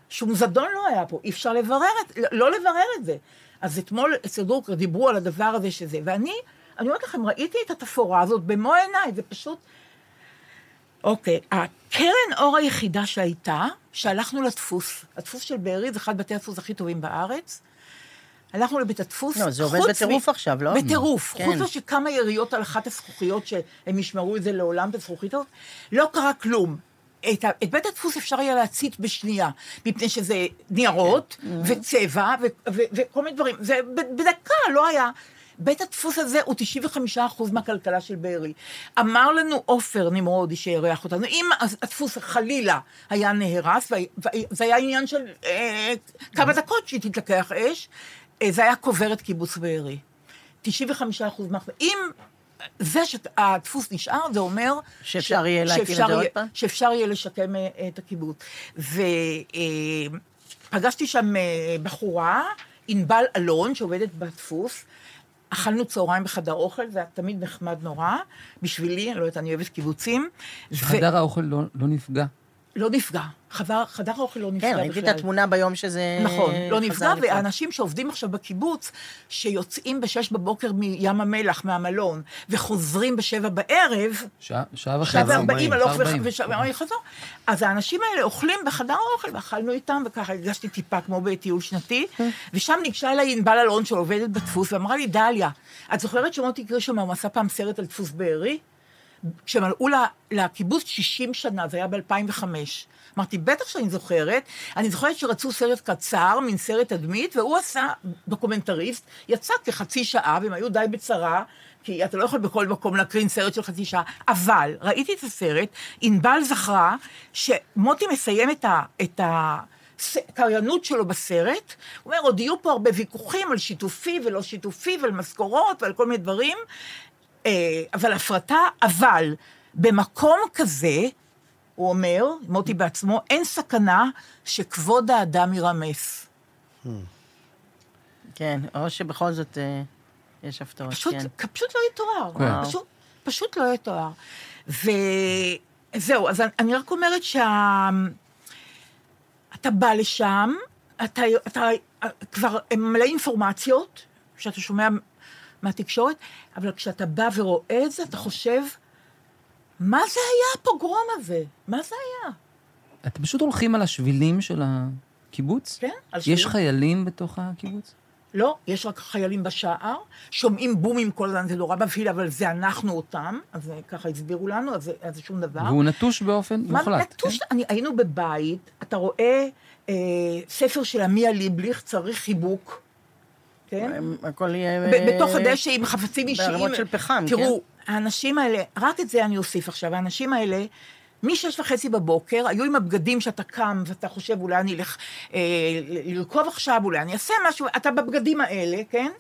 שום זדון לא היה פה, אי אפשר לא לברר את זה. אז אתמול אצל דרוקר דיברו על הדבר הזה שזה, ואני אומרת לכם, ראיתי את התפאורה הזאת במו עיניי, זה פשוט... אוקיי, הקרן אור היחידה שהייתה, שהלכנו לדפוס, הדפוס של בארי זה אחד בתי הדפוס הכי טובים בארץ, הלכנו לבית הדפוס, לא, זה עובד בטירוף עכשיו, לא? בטירוף, חוץ שכמה יריות על אחת הזכוכיות, שהם ישמרו את זה לעולם בזכוכית, לא קרה כלום. את בית הדפוס אפשר היה להצית בשנייה, מפני שזה ניירות וצבע וכל מיני דברים. זה בדקה לא היה. בית הדפוס הזה הוא 95% מהכלכלה של בארי. אמר לנו עופר נמרודי שהערך אותנו, אם הדפוס חלילה היה נהרס, זה היה עניין של כמה דקות שהיא תתלקח אש, זה היה קובר את קיבוץ בארי. 95% מהכלכלה. אם... זה שהדפוס נשאר, זה אומר שאפשר יהיה להקים את זה עוד פעם? שאפשר יהיה לשקם את הקיבוץ. ופגשתי שם בחורה, אנבל אלון, שעובדת בדפוס, אכלנו צהריים בחדר אוכל, זה תמיד נחמד נורא, בשבילי, אני לא יודעת, אני אוהבת קיבוצים. חדר האוכל לא נפגע. לא נפגע. חדר האוכל לא נפגע בכלל. כן, ראיתי את התמונה ביום שזה... נכון, לא נפגע, והאנשים שעובדים עכשיו בקיבוץ, שיוצאים ב6:00 מים המלח מהמלון, וחוזרים ב7:00, שעה וארבעים, אז האנשים האלה אוכלים בחדר האוכל, ואכלנו איתם, וככה הרגשתי טיפה כמו בטיול שנתי, ושם ניגשה אליי אנבל אלון שעובדת בדפוס, ואמרה לי, דליה, את זוכרת שמוטי גרשם עשה פעם סרט על דפוס בארי? כשמלאו לקיבוץ 60 שנה, זה היה ב-2005. אמרתי, בטח שאני זוכרת, אני זוכרת שרצו סרט קצר, מן סרט תדמית, והוא עשה דוקומנטריסט, יצא כחצי שעה, והם היו די בצרה, כי אתה לא יכול בכל מקום לקרין סרט של חצי שעה, אבל ראיתי את הסרט, אנבל זכרה, שמוטי מסיים את הקריינות שלו בסרט, הוא אומר, עוד יהיו פה הרבה ויכוחים על שיתופי ולא שיתופי, ועל משכורות ועל כל מיני דברים, אבל הפרטה, אבל במקום כזה, הוא אומר, מוטי בעצמו, אין סכנה שכבוד האדם ירמס. כן, או שבכל זאת יש הפתעות. פשוט לא יתואר. פשוט לא יתואר. וזהו, אז אני רק אומרת שאתה בא לשם, אתה כבר מלא אינפורמציות, שאתה שומע מהתקשורת, אבל כשאתה בא ורואה את זה, אתה חושב, מה זה היה הפוגרום הזה? מה זה היה? אתם פשוט הולכים על השבילים של הקיבוץ? כן, על שבילים. יש חיילים בתוך הקיבוץ? לא, יש רק חיילים בשער, שומעים בומים כל הזמן, זה לא רע בפיל, אבל זה אנחנו אותם, אז ככה הסבירו לנו, אז זה שום דבר. והוא נטוש באופן מוחלט. נטוש, כן? היינו בבית, אתה רואה ספר של עמי אליבליך, צריך חיבוק, הכל יהיה... בתוך הדשא עם חפצים אישיים. ברמות של פחם, כן. תראו, האנשים האלה, רק את זה אני אוסיף עכשיו, האנשים האלה, מ-6:30 היו עם הבגדים שאתה קם, ואתה חושב, אולי אני אלך לרכוב עכשיו, אולי אני אעשה משהו, אתה בבגדים האלה, כן?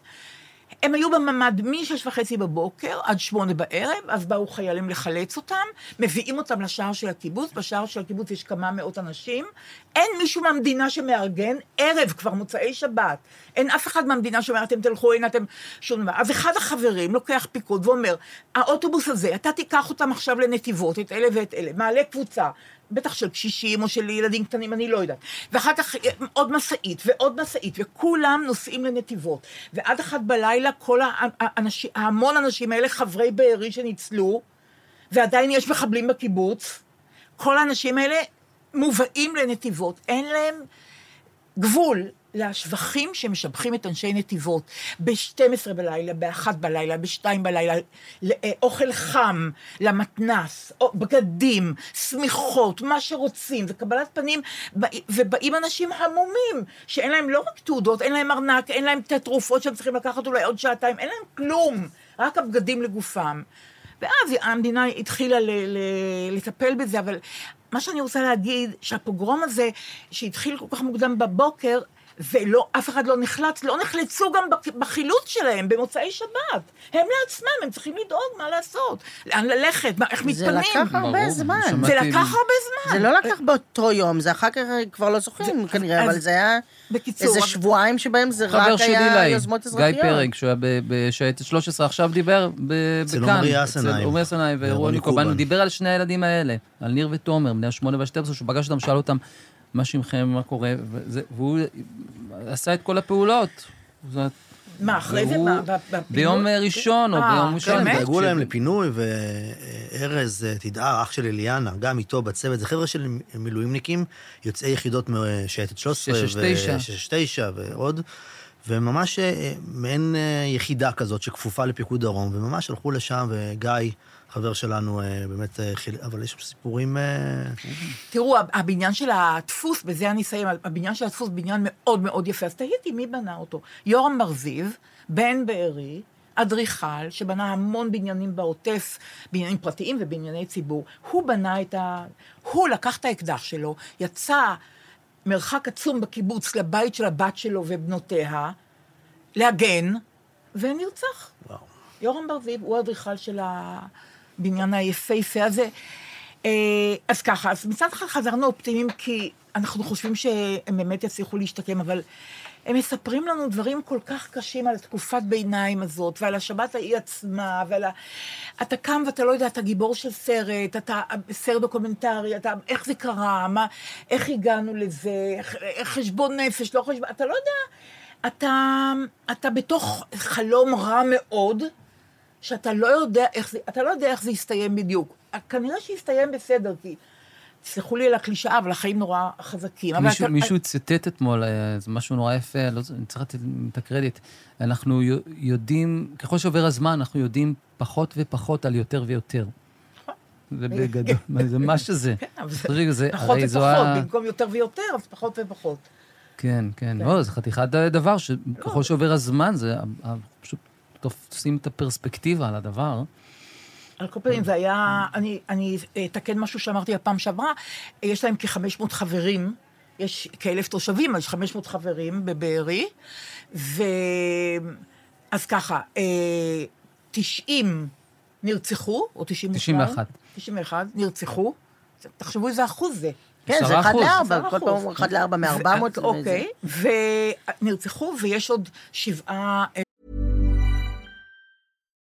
הם היו בממד מ-6:30 עד 8:00, אז באו חיילים לחלץ אותם, מביאים אותם לשער של הקיבוץ, בשער של הקיבוץ יש כמה מאות אנשים, אין מישהו מהמדינה שמארגן, ערב כבר מוצאי שבת, אין אף אחד מהמדינה שאומר, אתם תלכו, אין אתם שום דבר, אז אחד החברים לוקח פיקוד ואומר, האוטובוס הזה, אתה תיקח אותם עכשיו לנתיבות, את אלה ואת אלה, מעלה קבוצה, בטח של קשישים או של ילדים קטנים, אני לא יודעת. ואחר כך עוד מסעית ועוד מסעית, וכולם נוסעים לנתיבות. ועד אחת בלילה, כל ההמון אנשים האלה, חברי בארי שניצלו, ועדיין יש מחבלים בקיבוץ, כל האנשים האלה מובאים לנתיבות. אין להם גבול להשבחים שמשבחים את אנשי נתיבות. ב-00:00, ב01:00, ב02:00, אוכל חם, למתנס, בגדים, סמיכות, מה שרוצים, וקבלת פנים, ובאים אנשים המומים, שאין להם לא רק תעודות, אין להם ארנק, אין להם תרופות שהם צריכים לקחת אולי עוד שעתיים, אין להם כלום, רק הבגדים לגופם. ואז המדינה התחילה לטפל בזה, אבל מה שאני רוצה להגיד, שהפוגרום הזה, שהתחיל כל כך מוקדם בבוקר, ולא, אף אחד לא נחלץ, לא נחלצו גם בחילוץ שלהם, במוצאי שבת. הם לעצמם, הם צריכים לדאוג מה לעשות, לאן ללכת, איך מתפנים. זה לקח הרבה זמן. זה לא לקח באותו יום, זה אחר כך כבר לא זוכרים כנראה, אבל זה היה איזה שבועיים שבהם זה רק היה יוזמות אזרחיות. גיא פרק, שהוא היה בשעת 13, עכשיו דיבר בכאן, אצל עומרי סנאי ורוני קובן, הוא דיבר על שני הילדים האלה, על ניר ותומר, בני 8 ו-12, שהוא פגש אותם, שאל אותם, מה שמכם, מה קורה, והוא עשה את כל הפעולות. מה, אחרי זה? ביום ראשון או ביום ראשון. דאגו להם לפינוי, וארז, תדעה, אח של אליאנה, גם איתו בצוות, זה חבר'ה של מילואימניקים, יוצאי יחידות משייטת 13 ו-69 ועוד, וממש מעין יחידה כזאת שכפופה לפיקוד דרום, וממש הלכו לשם, וגיא, חבר שלנו באמת, אבל יש סיפורים... תראו, הבניין של הדפוס, בזה אני אסיים, הבניין של הדפוס, בניין מאוד מאוד יפה, אז תהייתי מי בנה אותו. יורם מרזיב, בן בארי, אדריכל, שבנה המון בניינים בעוטף, בניינים פרטיים ובנייני ציבור, הוא בנה את ה... הוא לקח את האקדח שלו, יצא מרחק עצום בקיבוץ לבית של הבת שלו ובנותיה, להגן, ונרצח. וואו. יורם מרזיב הוא אדריכל של ה... בניין היפה הזה. אז ככה, אז מצד אחד חזרנו אופטימיים, כי אנחנו חושבים שהם באמת יצליחו להשתקם, אבל הם מספרים לנו דברים כל כך קשים על תקופת ביניים הזאת, ועל השבת ההיא עצמה, ועל אתה קם ואתה לא יודע, אתה גיבור של סרט, אתה סרט דוקומנטרי, אתה איך זה קרה, מה, איך הגענו לזה, איך חשבון נפש, לא חשבון, אתה לא יודע, אתה בתוך חלום רע מאוד, שאתה לא יודע איך זה, אתה לא יודע איך זה יסתיים בדיוק. כנראה שיסתיים בסדר, כי סלחו לי על הקלישאה, אבל החיים נורא חזקים. מישהו ציטט אתמול, זה משהו נורא יפה, לא צריך את הקרדיט. אנחנו יודעים, ככל שעובר הזמן, אנחנו יודעים פחות ופחות על יותר ויותר. זה בגדול, זה מה שזה. פחות ופחות, במקום יותר ויותר, אז פחות ופחות. כן, כן. זה חתיכת דבר, שככל שעובר הזמן, זה פשוט תופסים את הפרספקטיבה על הדבר. על כל פעמים זה היה, אני אתקן משהו שאמרתי הפעם שעברה, יש להם כ-500 חברים, יש כ-1,000 תושבים, יש 500 חברים בבארי, אז ככה, 90 נרצחו, או 91 נרצחו, תחשבו איזה אחוז זה. כן, זה 1-4, כל פעם 1-4 מ-400. אוקיי, ונרצחו, ויש עוד 7...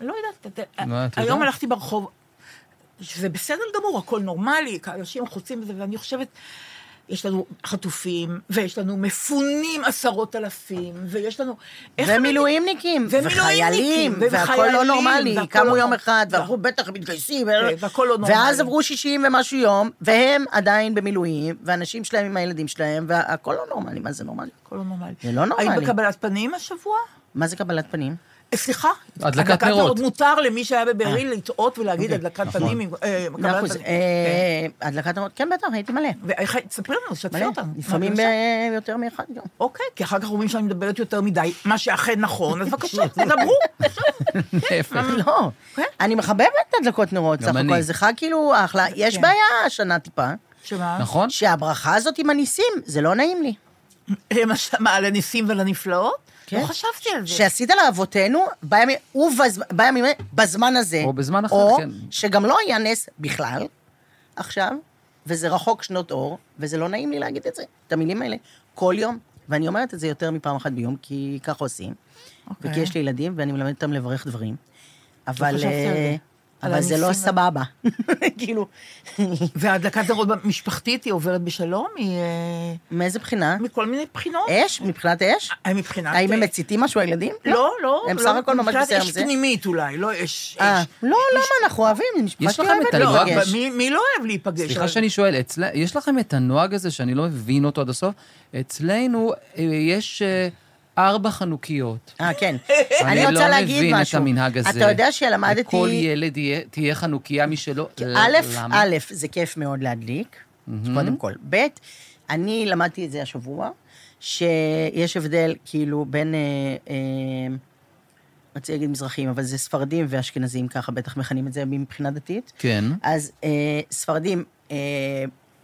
לא יודעת, היום הלכתי ברחוב, שזה בסדר גמור, הכל נורמלי, אנשים חוצים בזה, ואני חושבת, יש לנו חטופים, ויש לנו מפונים 10,000, ויש לנו... ומילואימניקים, וחיילים, והכל לא נורמלי, קמו יום אחד, ואנחנו בטח מתגייסים, ואז עברו 60 ומשהו יום, והם עדיין במילואים, ואנשים שלהם עם הילדים שלהם, והכל לא נורמלי, מה זה נורמלי? הכל לא נורמלי. זה לא נורמלי. היית בקבלת פנים השבוע? מה זה קבלת פנים? סליחה, הדלקת נרות מותר למי שהיה בבארי לטעות ולהגיד הדלקת פנים. הדלקת נרות, כן בטח, הייתי מלא. ספרי לנו, שתפי אותנו. לפעמים יותר מאחד גם. אוקיי, כי אחר כך אומרים שאני מדברת יותר מדי, מה שאכן נכון, אז בבקשה, תדברו. לא, אני מחבבת הדלקות נרות, סך הכל, זה חג כאילו אחלה, יש בעיה השנה טיפה. שמה? נכון. שהברכה הזאת עם הניסים, זה לא נעים לי. מה, לניסים ולנפלאות? לא חשבתי על זה. שעשית לאבותינו, בימים, בזמן הזה, או בזמן אחר, או שגם לא היה נס בכלל, עכשיו, וזה רחוק שנות אור, וזה לא נעים לי להגיד את זה, את המילים האלה, כל יום, ואני אומרת את זה יותר מפעם אחת ביום, כי כך עושים, וכי יש לי ילדים, ואני מלמדת אותם לברך דברים, אבל זה לא סבבה. כאילו... והדלקת נרות משפחתית היא עוברת בשלום? מאיזה בחינה? מכל מיני בחינות. אש? מבחינת אש? מבחינת... האם הם מציתים משהו, הילדים? לא, לא. הם סך הכל ממש בסדר עם זה. מבחינת אש פנימית אולי, לא אש... לא, למה אנחנו אוהבים? יש לכם את הנוהג... מי לא אוהב להיפגש? סליחה שאני שואל, יש לכם את הנוהג הזה שאני לא מבין אותו עד הסוף? אצלנו יש... 4 חנוכיות. כן. אני רוצה להגיד משהו. אני לא מבין את המנהג הזה. אתה יודע שלמדתי... כל ילד תהיה חנוכיה משלו. א', זה כיף מאוד להדליק, קודם כל. ב', אני למדתי את זה השבוע, שיש הבדל כאילו בין, רציתי להגיד מזרחים, אבל זה ספרדים ואשכנזים ככה, בטח מכנים את זה מבחינה דתית. כן. אז ספרדים...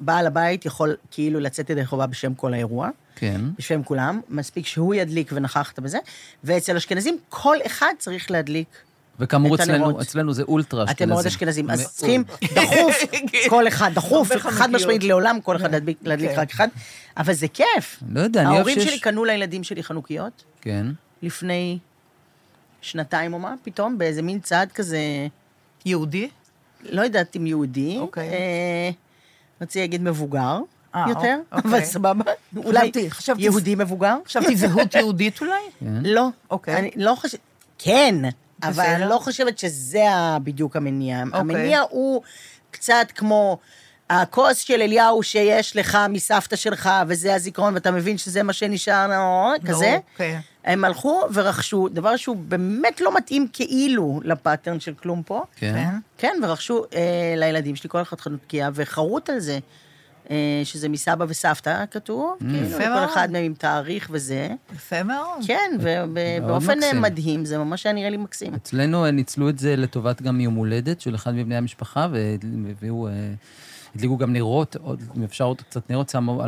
בעל הבית יכול כאילו לצאת ידי חובה בשם כל האירוע, כן. בשם כולם, מספיק שהוא ידליק ונחכת בזה, ואצל אשכנזים כל אחד צריך להדליק את הנרות. וכאמור אצלנו זה אולטרה אשכנזים. אתם מאוד אשכנזים, אז צריכים דחוף, כל אחד דחוף, אחד משמעית לעולם, כל אחד להדליק רק אחד, אבל זה כיף. לא יודע, ההורים שלי קנו לילדים שלי חנוכיות, כן. לפני 2 או מה, פתאום, באיזה מין צעד כזה... יהודי? לא יודעת אם יהודי. אוקיי. רציתי להגיד מבוגר יותר, אבל סבבה. אולי יהודי מבוגר? חשבתי זהות יהודית אולי? לא. אוקיי. לא חשבתי... כן, אבל אני לא חושבת שזה בדיוק המניע. המניע הוא קצת כמו הכוס של אליהו שיש לך מסבתא שלך, וזה הזיכרון, ואתה מבין שזה מה שנשאר, כזה. הם הלכו ורכשו, דבר שהוא באמת לא מתאים כאילו לפאטרן של כלום פה. כן, ורכשו לילדים שלי כל אחד חנות קייה, וחרות על זה, שזה מסבא וסבתא, כתוב. כל אחד מהם עם תאריך וזה. יפה מאוד. כן, ובאופן מדהים, זה ממש היה נראה לי מקסים. אצלנו ניצלו את זה לטובת גם יום הולדת של אחד מבני המשפחה, והוא... הדליגו גם נרות, אם אפשר עוד קצת נרות, שמו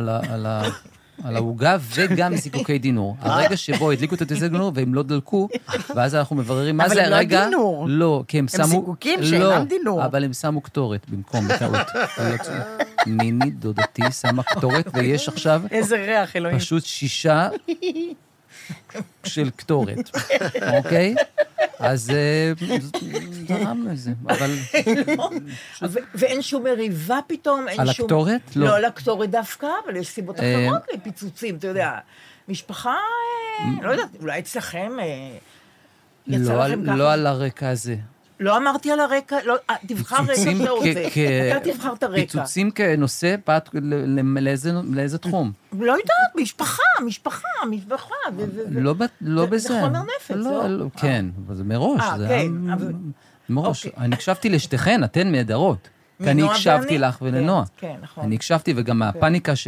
על ההוגה, וגם זיקוקי דינור. הרגע שבו הדליקו את התזק דינור, והם לא דלקו, ואז אנחנו מבררים מה זה הרגע. אבל הם לא דינור. לא, כי הם שמו... הם זיקוקים שאינם דינור. אבל הם שמו קטורת במקום בטעות. ניני דודתי שמה קטורת, ויש עכשיו... איזה ריח, אלוהים. פשוט שישה של קטורת. אוקיי? אז זרם לזה, אבל... ואין שום מריבה פתאום, אין שום... על הקטורת? לא, על הקטורת דווקא, אבל יש סיבות אחרות לפיצוצים, אתה יודע. משפחה, לא יודעת, אולי אצלכם, יצא לכם ככה. לא על הרקע הזה. לא אמרתי על הרקע, תבחר רקע שאתה רוצה. אתה תבחר את הרקע. פיצוצים כנושא, פעת לאיזה תחום? לא יודעת, משפחה. לא בזה. זה חומר נפץ, לא? כן, אבל זה מראש. מראש. אני הקשבתי לשתיכן, אתן מהדרות. כי אני הקשבתי לך ולנוע. כן, נכון. אני הקשבתי, וגם הפאניקה ש...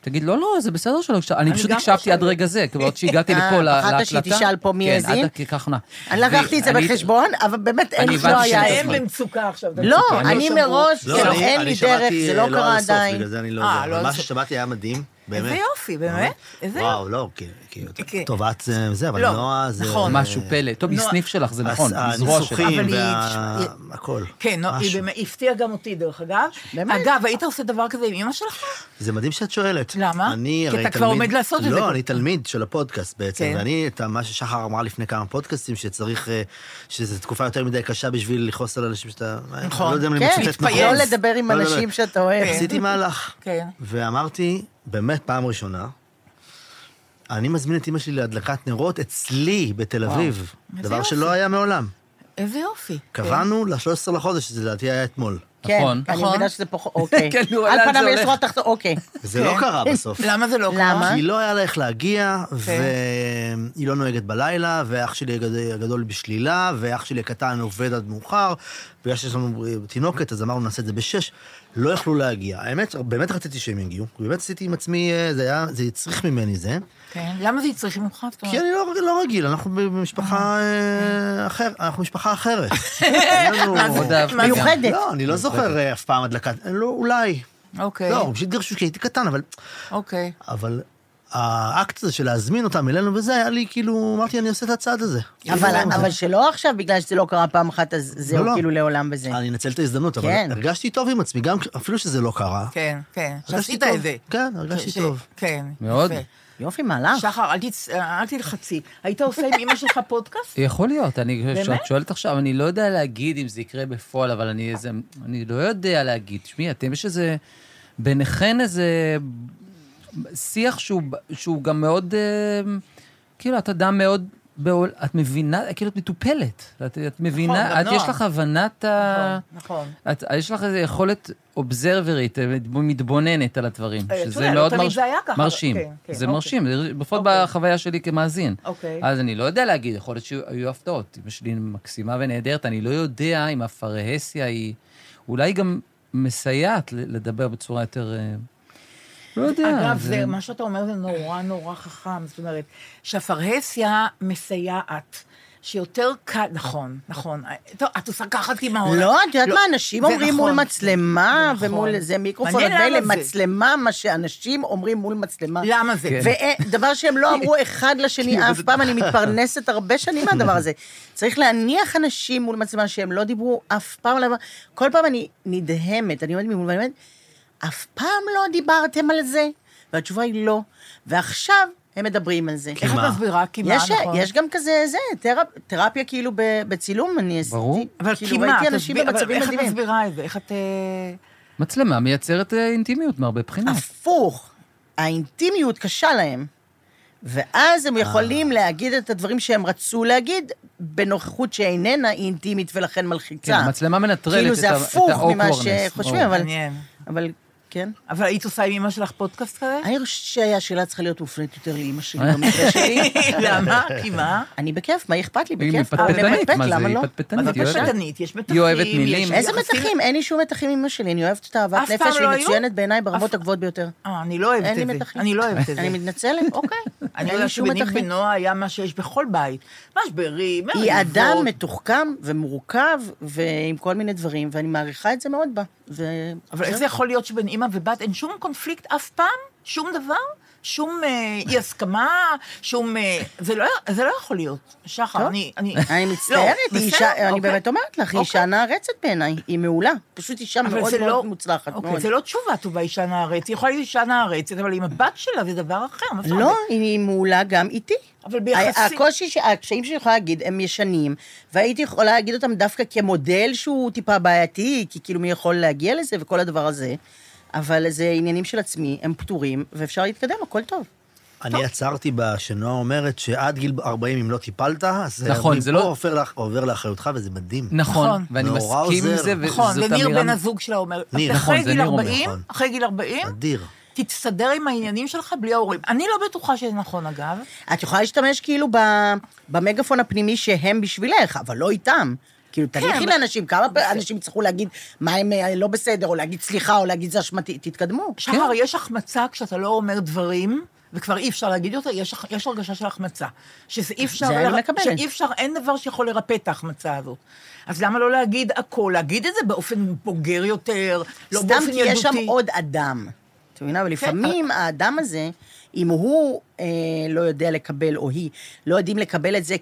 תגיד, לא, לא, זה בסדר שלא, אני פשוט הקשבתי עד רגע זה, כבר עוד שהגעתי לפה להקלטה. אחת שהיא תשאל פה מי איזי. כן, עד כך נע. אני לקחתי את זה בחשבון, אבל באמת אין לי לא היה. הם במצוקה עכשיו. לא, אני מראש, אין לי דרך, זה לא קרה עדיין. בגלל זה אני לא יודע. מה ששמעתי היה מדהים, באמת. איזה יופי, באמת. וואו, לא, כי טובת זה, אבל נועה זה... נכון. משהו פלא. טוב, היא סניף שלך, זה נכון. הניסוחים והכל. כן, היא הפתיעה גם אותי, דרך אגב. אגב, היית עושה דבר כזה עם אמא שלך? זה מדהים שאת שואלת. למה? כי אתה כבר עומד לעשות את זה. לא, אני תלמיד של הפודקאסט בעצם, ואני, מה ששחר אמרה לפני כמה פודקאסטים, שצריך, שזו תקופה יותר מדי קשה בשביל לכעוס על אנשים שאתה... נכון. לא לדבר עם אנשים שאתה אוהב. עשיתי מהלך, ואמרתי באמת פעם ראשונה, אני מזמין את אמא שלי להדלקת נרות אצלי בתל אביב, דבר שלא היה מעולם. איזה יופי. קבענו ל-13 לחודש, שזה לדעתי היה אתמול. כן, אני מבינה שזה פה, אוקיי. על פניו יש רואה תחתו, אוקיי. זה לא קרה בסוף. למה זה לא קרה? כי לא היה לה איך להגיע, והיא לא נוהגת בלילה, ואח שלי הגדול בשלילה, ואח שלי הקטן עובד עד מאוחר, ויש לנו תינוקת, אז אמרנו נעשה את זה ב-6, לא יכלו להגיע. האמת, באמת רציתי שהם יגיעו, באמת עשיתי עם עצמי, זה יצריך ממני זה. כן, למה זה יצריך ממך? כי אני לא רגיל, אנחנו במשפחה אחרת, אנחנו משפחה אחרת. מיוחדת. לא, אני לא זוכר אף פעם הדלקת, לא, אולי. אוקיי. לא, פשוט גרשו כי הייתי קטן, אבל... אוקיי. אבל... האקט הזה של להזמין אותם אלינו וזה היה לי כאילו, אמרתי אני עושה את הצעד הזה אבל שלא עכשיו בגלל שזה לא קרה פעם אחת אז זהו כאילו לעולם בזה אני נצל את ההזדמנות אבל הרגשתי טוב עם עצמי גם אפילו שזה לא קרה כן, כן, שעשית את זה כן, הרגשתי טוב מאוד יופי, מהלך. שחר, אל תלחצי. היית עושה עם אמא שלך פודקאסט? יכול להיות. את שואלת עכשיו, אני לא יודע להגיד אם זה יקרה בפועל אבל אני לא יודע להגיד שמי, אתם יש איזה ביניכן איזה שיח שהוא גם מאוד, כאילו, את אדם מאוד, את מבינה, כאילו, את מטופלת. את מבינה, את יש לך הבנת ה... נכון. יש לך איזו יכולת אובזרברית, מתבוננת על הדברים, שזה מאוד מרשים. זה מרשים, בפרט בחוויה שלי כמאזין. אז אני לא יודע להגיד, יכול להיות שהיו הפתעות. אמא שלי מקסימה ונהדרת, אני לא יודע אם הפרהסיה היא... אולי גם מסייעת לדבר בצורה יותר... אגב, זה, מה שאתה אומר זה נורא נורא חכם, זאת אומרת, שהפרהסיה מסייעת, שיותר קל, נכון, נכון, טוב, את עושה ככה תימהון. לא, את יודעת מה, אנשים אומרים מול מצלמה, ומול זה מיקרופון, ולמצלמה, מה שאנשים אומרים מול מצלמה. למה זה? ודבר שהם לא אמרו אחד לשני אף פעם, אני מתפרנסת הרבה שנים מהדבר הזה. צריך להניח אנשים מול מצלמה, שהם לא דיברו אף פעם, כל פעם אני נדהמת, אני עומדת ממול ואני אומרת, אף פעם לא דיברתם על זה, והתשובה היא לא. ועכשיו הם מדברים על זה. איך את מסבירה? כמעט, נכון. יש גם כזה, זה, תרפיה כאילו בצילום, אני עשיתי. ברור. אבל כמעט, אבל איך את מסבירה את זה? איך את... מצלמה מייצרת אינטימיות מהרבה בחינות. הפוך. האינטימיות קשה להם. ואז הם יכולים להגיד את הדברים שהם רצו להגיד, בנוכחות שאיננה אינטימית ולכן מלחיצה. כן, מצלמה מנטרלת כאילו את ה... כאילו זה הפוך ממה שחושבים, אבל... מעניין. אבל... כן. אבל היית עושה עם אמא שלך פודקאסט כזה? אני חושבת שהשאלה צריכה להיות מופנית יותר לאמא שלי, במקרה שלי. למה? כי מה? אני בכיף, מה אכפת לי? בכיף. היא פטפטנית, יש מתחים. היא אוהבת מילים. איזה מתחים? אין לי שום מתחים עם אמא שלי, אני אוהבת אותה אהבת נפש, והיא מצוינת בעיניי ברמות הגבוהות ביותר. אני לא אוהבת את זה. אני לא אוהבת את זה. אני מתנצלת, אוקיי. אני יודעת שבני בנוע היה מה שיש בכל בית. משברים, היא אדם מתוחכם ומורכב ועם כל מיני דברים, ואני מעריכה את זה מאוד בה. אבל איך זה יכול להיות שבין אמא ובת אין שום קונפליקט אף פעם? שום דבר? שום אי הסכמה? שום... זה לא יכול להיות. שחר, אני מצטערת, אני באמת אומרת לך, היא אישה נערצת בעיניי, היא מעולה. פשוט אישה מאוד מאוד מוצלחת. זה לא תשובה טובה, אישה נערצת. היא יכולה להיות אישה נערצת, אבל עם הבת שלה זה דבר אחר. לא, היא מעולה גם איתי. אבל ביחסים... הקשיים שאני יכולה להגיד, הם ישנים, והייתי יכולה להגיד אותם דווקא כמודל שהוא טיפה בעייתי, כי כאילו מי יכול להגיע לזה וכל הדבר הזה, אבל זה עניינים של עצמי, הם פתורים, ואפשר להתקדם, הכל טוב. אני עצרתי בשנועה אומרת שעד גיל 40 אם לא טיפלת, אז זה לא עובר לאחריותך, וזה מדהים. נכון, ואני מסכים עם זה. נכון, וניר בן הזוג שלה אומר, אחרי גיל 40, אדיר. תתסדר עם העניינים שלך בלי ההורים. אני לא בטוחה שזה נכון, אגב. את יכולה להשתמש כאילו במגפון הפנימי שהם בשבילך, אבל לא איתם. כאילו, תניחי לאנשים, כמה אנשים צריכו להגיד מה הם לא בסדר, או להגיד סליחה, או להגיד זה אשמתי, תתקדמו. שחר, יש החמצה כשאתה לא אומר דברים, וכבר אי אפשר להגיד אותה, יש הרגשה של החמצה. שזה אי אפשר, אין דבר שיכול לרפא את ההחמצה הזאת. אז למה לא להגיד הכל? להגיד את זה באופן בוגר יותר, לא באופן ילדותי. סתם כי יש שם עוד אדם. ולפעמים האדם הזה, אם הוא לא יודע לקבל, או היא, לא יודעים לקבל את זה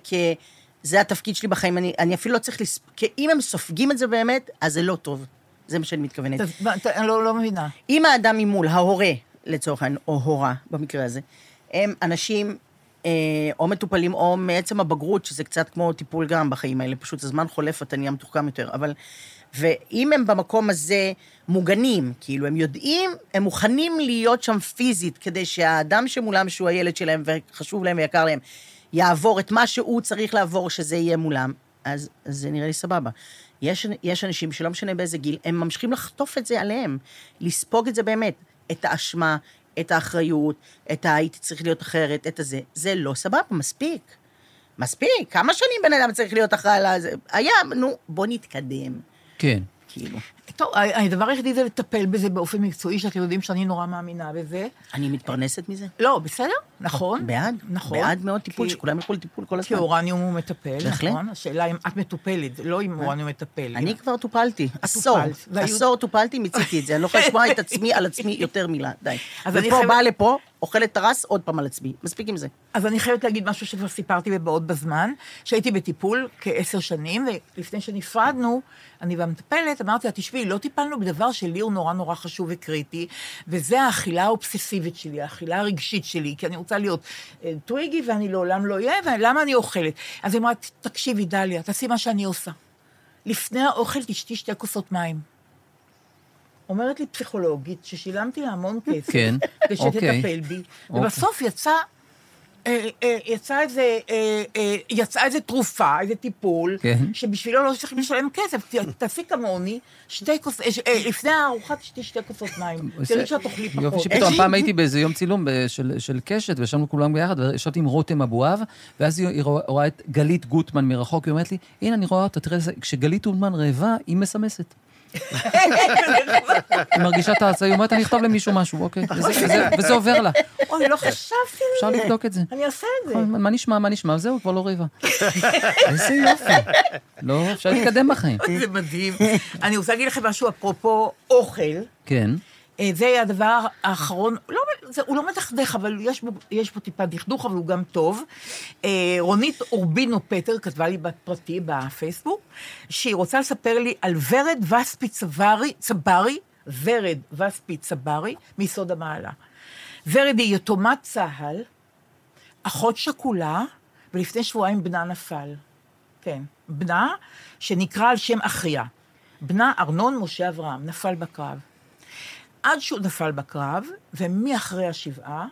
זה התפקיד שלי בחיים, אני אפילו לא צריך כי אם הם סופגים את זה באמת, אז זה לא טוב. זה מה שאני מתכוונת. אני לא מבינה. אם האדם ממול, ההורה, לצורך העניין, או הורה, במקרה הזה, הם אנשים או מטופלים, או מעצם הבגרות, שזה קצת כמו טיפול גם בחיים האלה, פשוט הזמן חולף, אתה נהיה מתוחכם יותר, אבל... ואם הם במקום הזה מוגנים, כאילו הם יודעים, הם מוכנים להיות שם פיזית, כדי שהאדם שמולם, שהוא הילד שלהם, וחשוב להם ויקר להם, יעבור את מה שהוא צריך לעבור, שזה יהיה מולם, אז זה נראה לי סבבה. יש אנשים שלא משנה באיזה גיל, הם ממשיכים לחטוף את זה עליהם, לספוג את זה באמת, את האשמה, את האחריות, את הייתי צריך להיות אחרת, את הזה. זה לא סבבה, מספיק. כמה שנים בן אדם צריך להיות אחראי על זה? היה, נו, בוא נתקדם. כן. כאילו. טוב, הדבר היחידי זה לטפל בזה באופן מקצועי, שאתם יודעים שאני נורא מאמינה בזה. אני מתפרנסת מזה? לא, בסדר, נכון. בעד מאוד טיפול, שכולם ילכו לטיפול כל הזמן. כי אורניום הוא מטפל, נכון? השאלה אם את מטופלת, לא אם אורניום מטפל. אני כבר טופלתי, עשור טופלתי, מציתי את זה, אני לא יכולה לשמוע את עצמי על עצמי יותר מילה, די. ופה באה לפה, אוכלת טרס עוד פעם על עצמי, מספיק עם זה. אז אני חייבת להגיד משהו שכבר סיפרתי בבאות בזמן, שהייתי בטיפול כ10 שנים, ולפני שנפרדנו, אני במטפלת, אמרתי, תשמעי, לא טיפלנו בדבר שלי הוא נורא נורא חשוב וקריטי, וזה האכילה האובססיבית שלי, האכילה הרגשית שלי, כי אני רוצה להיות טוויגי, ואני לעולם לא אהיה, ולמה אני אוכלת? אז היא אמרת, תקשיבי דליה, תעשי מה שאני עושה. לפני האוכל תשתי 2 כוסות מים. אומרת לי פסיכולוגית, ששילמתי לה המון כסף, ושתטפל בי, ובסוף יצאה איזה תרופה, איזה טיפול, שבשבילו לא צריכים לשלם כסף, תעשי כמוני, לפני הארוחה תשתי 2 כוסות מים, תראי שאת אוכלי פחות. יופי שפתאום, פעם הייתי באיזה יום צילום של קשת, וישבנו כולם ביחד, וישבתי עם רותם אבואב, ואז היא רואה את גלית גוטמן מרחוק, היא אומרת לי, הנה אני רואה אותה, תראה, כשגלית גוטמן רעבה, היא מסמסת. היא מרגישה את ההצעה, היא אומרת אני אכתוב למישהו משהו, אוקיי, וזה עובר לה. אוי, לא חשבתי על זה. אפשר לבדוק את זה. אני אעשה את זה. מה נשמע, זהו, כבר לא רעיבה. איזה יופי. לא, אפשר להתקדם בחיים. זה מדהים. אני רוצה להגיד לכם משהו אפרופו אוכל. כן. זה הדבר האחרון, הוא לא מתחדך, אבל יש פה טיפה דכדוך, אבל הוא גם טוב. רונית אורבינו פטר כתבה לי בפרטי בפייסבוק, שהיא רוצה לספר לי על ורד וספי צברי, מיסוד המעלה. ורד היא יתומת צהל, אחות שכולה, ולפני שבועיים בנה נפל. כן, בנה שנקרא על שם אחיה. בנה ארנון משה אברהם, נפל בקרב. עד שהוא נפל בקרב, ומאחרי 7,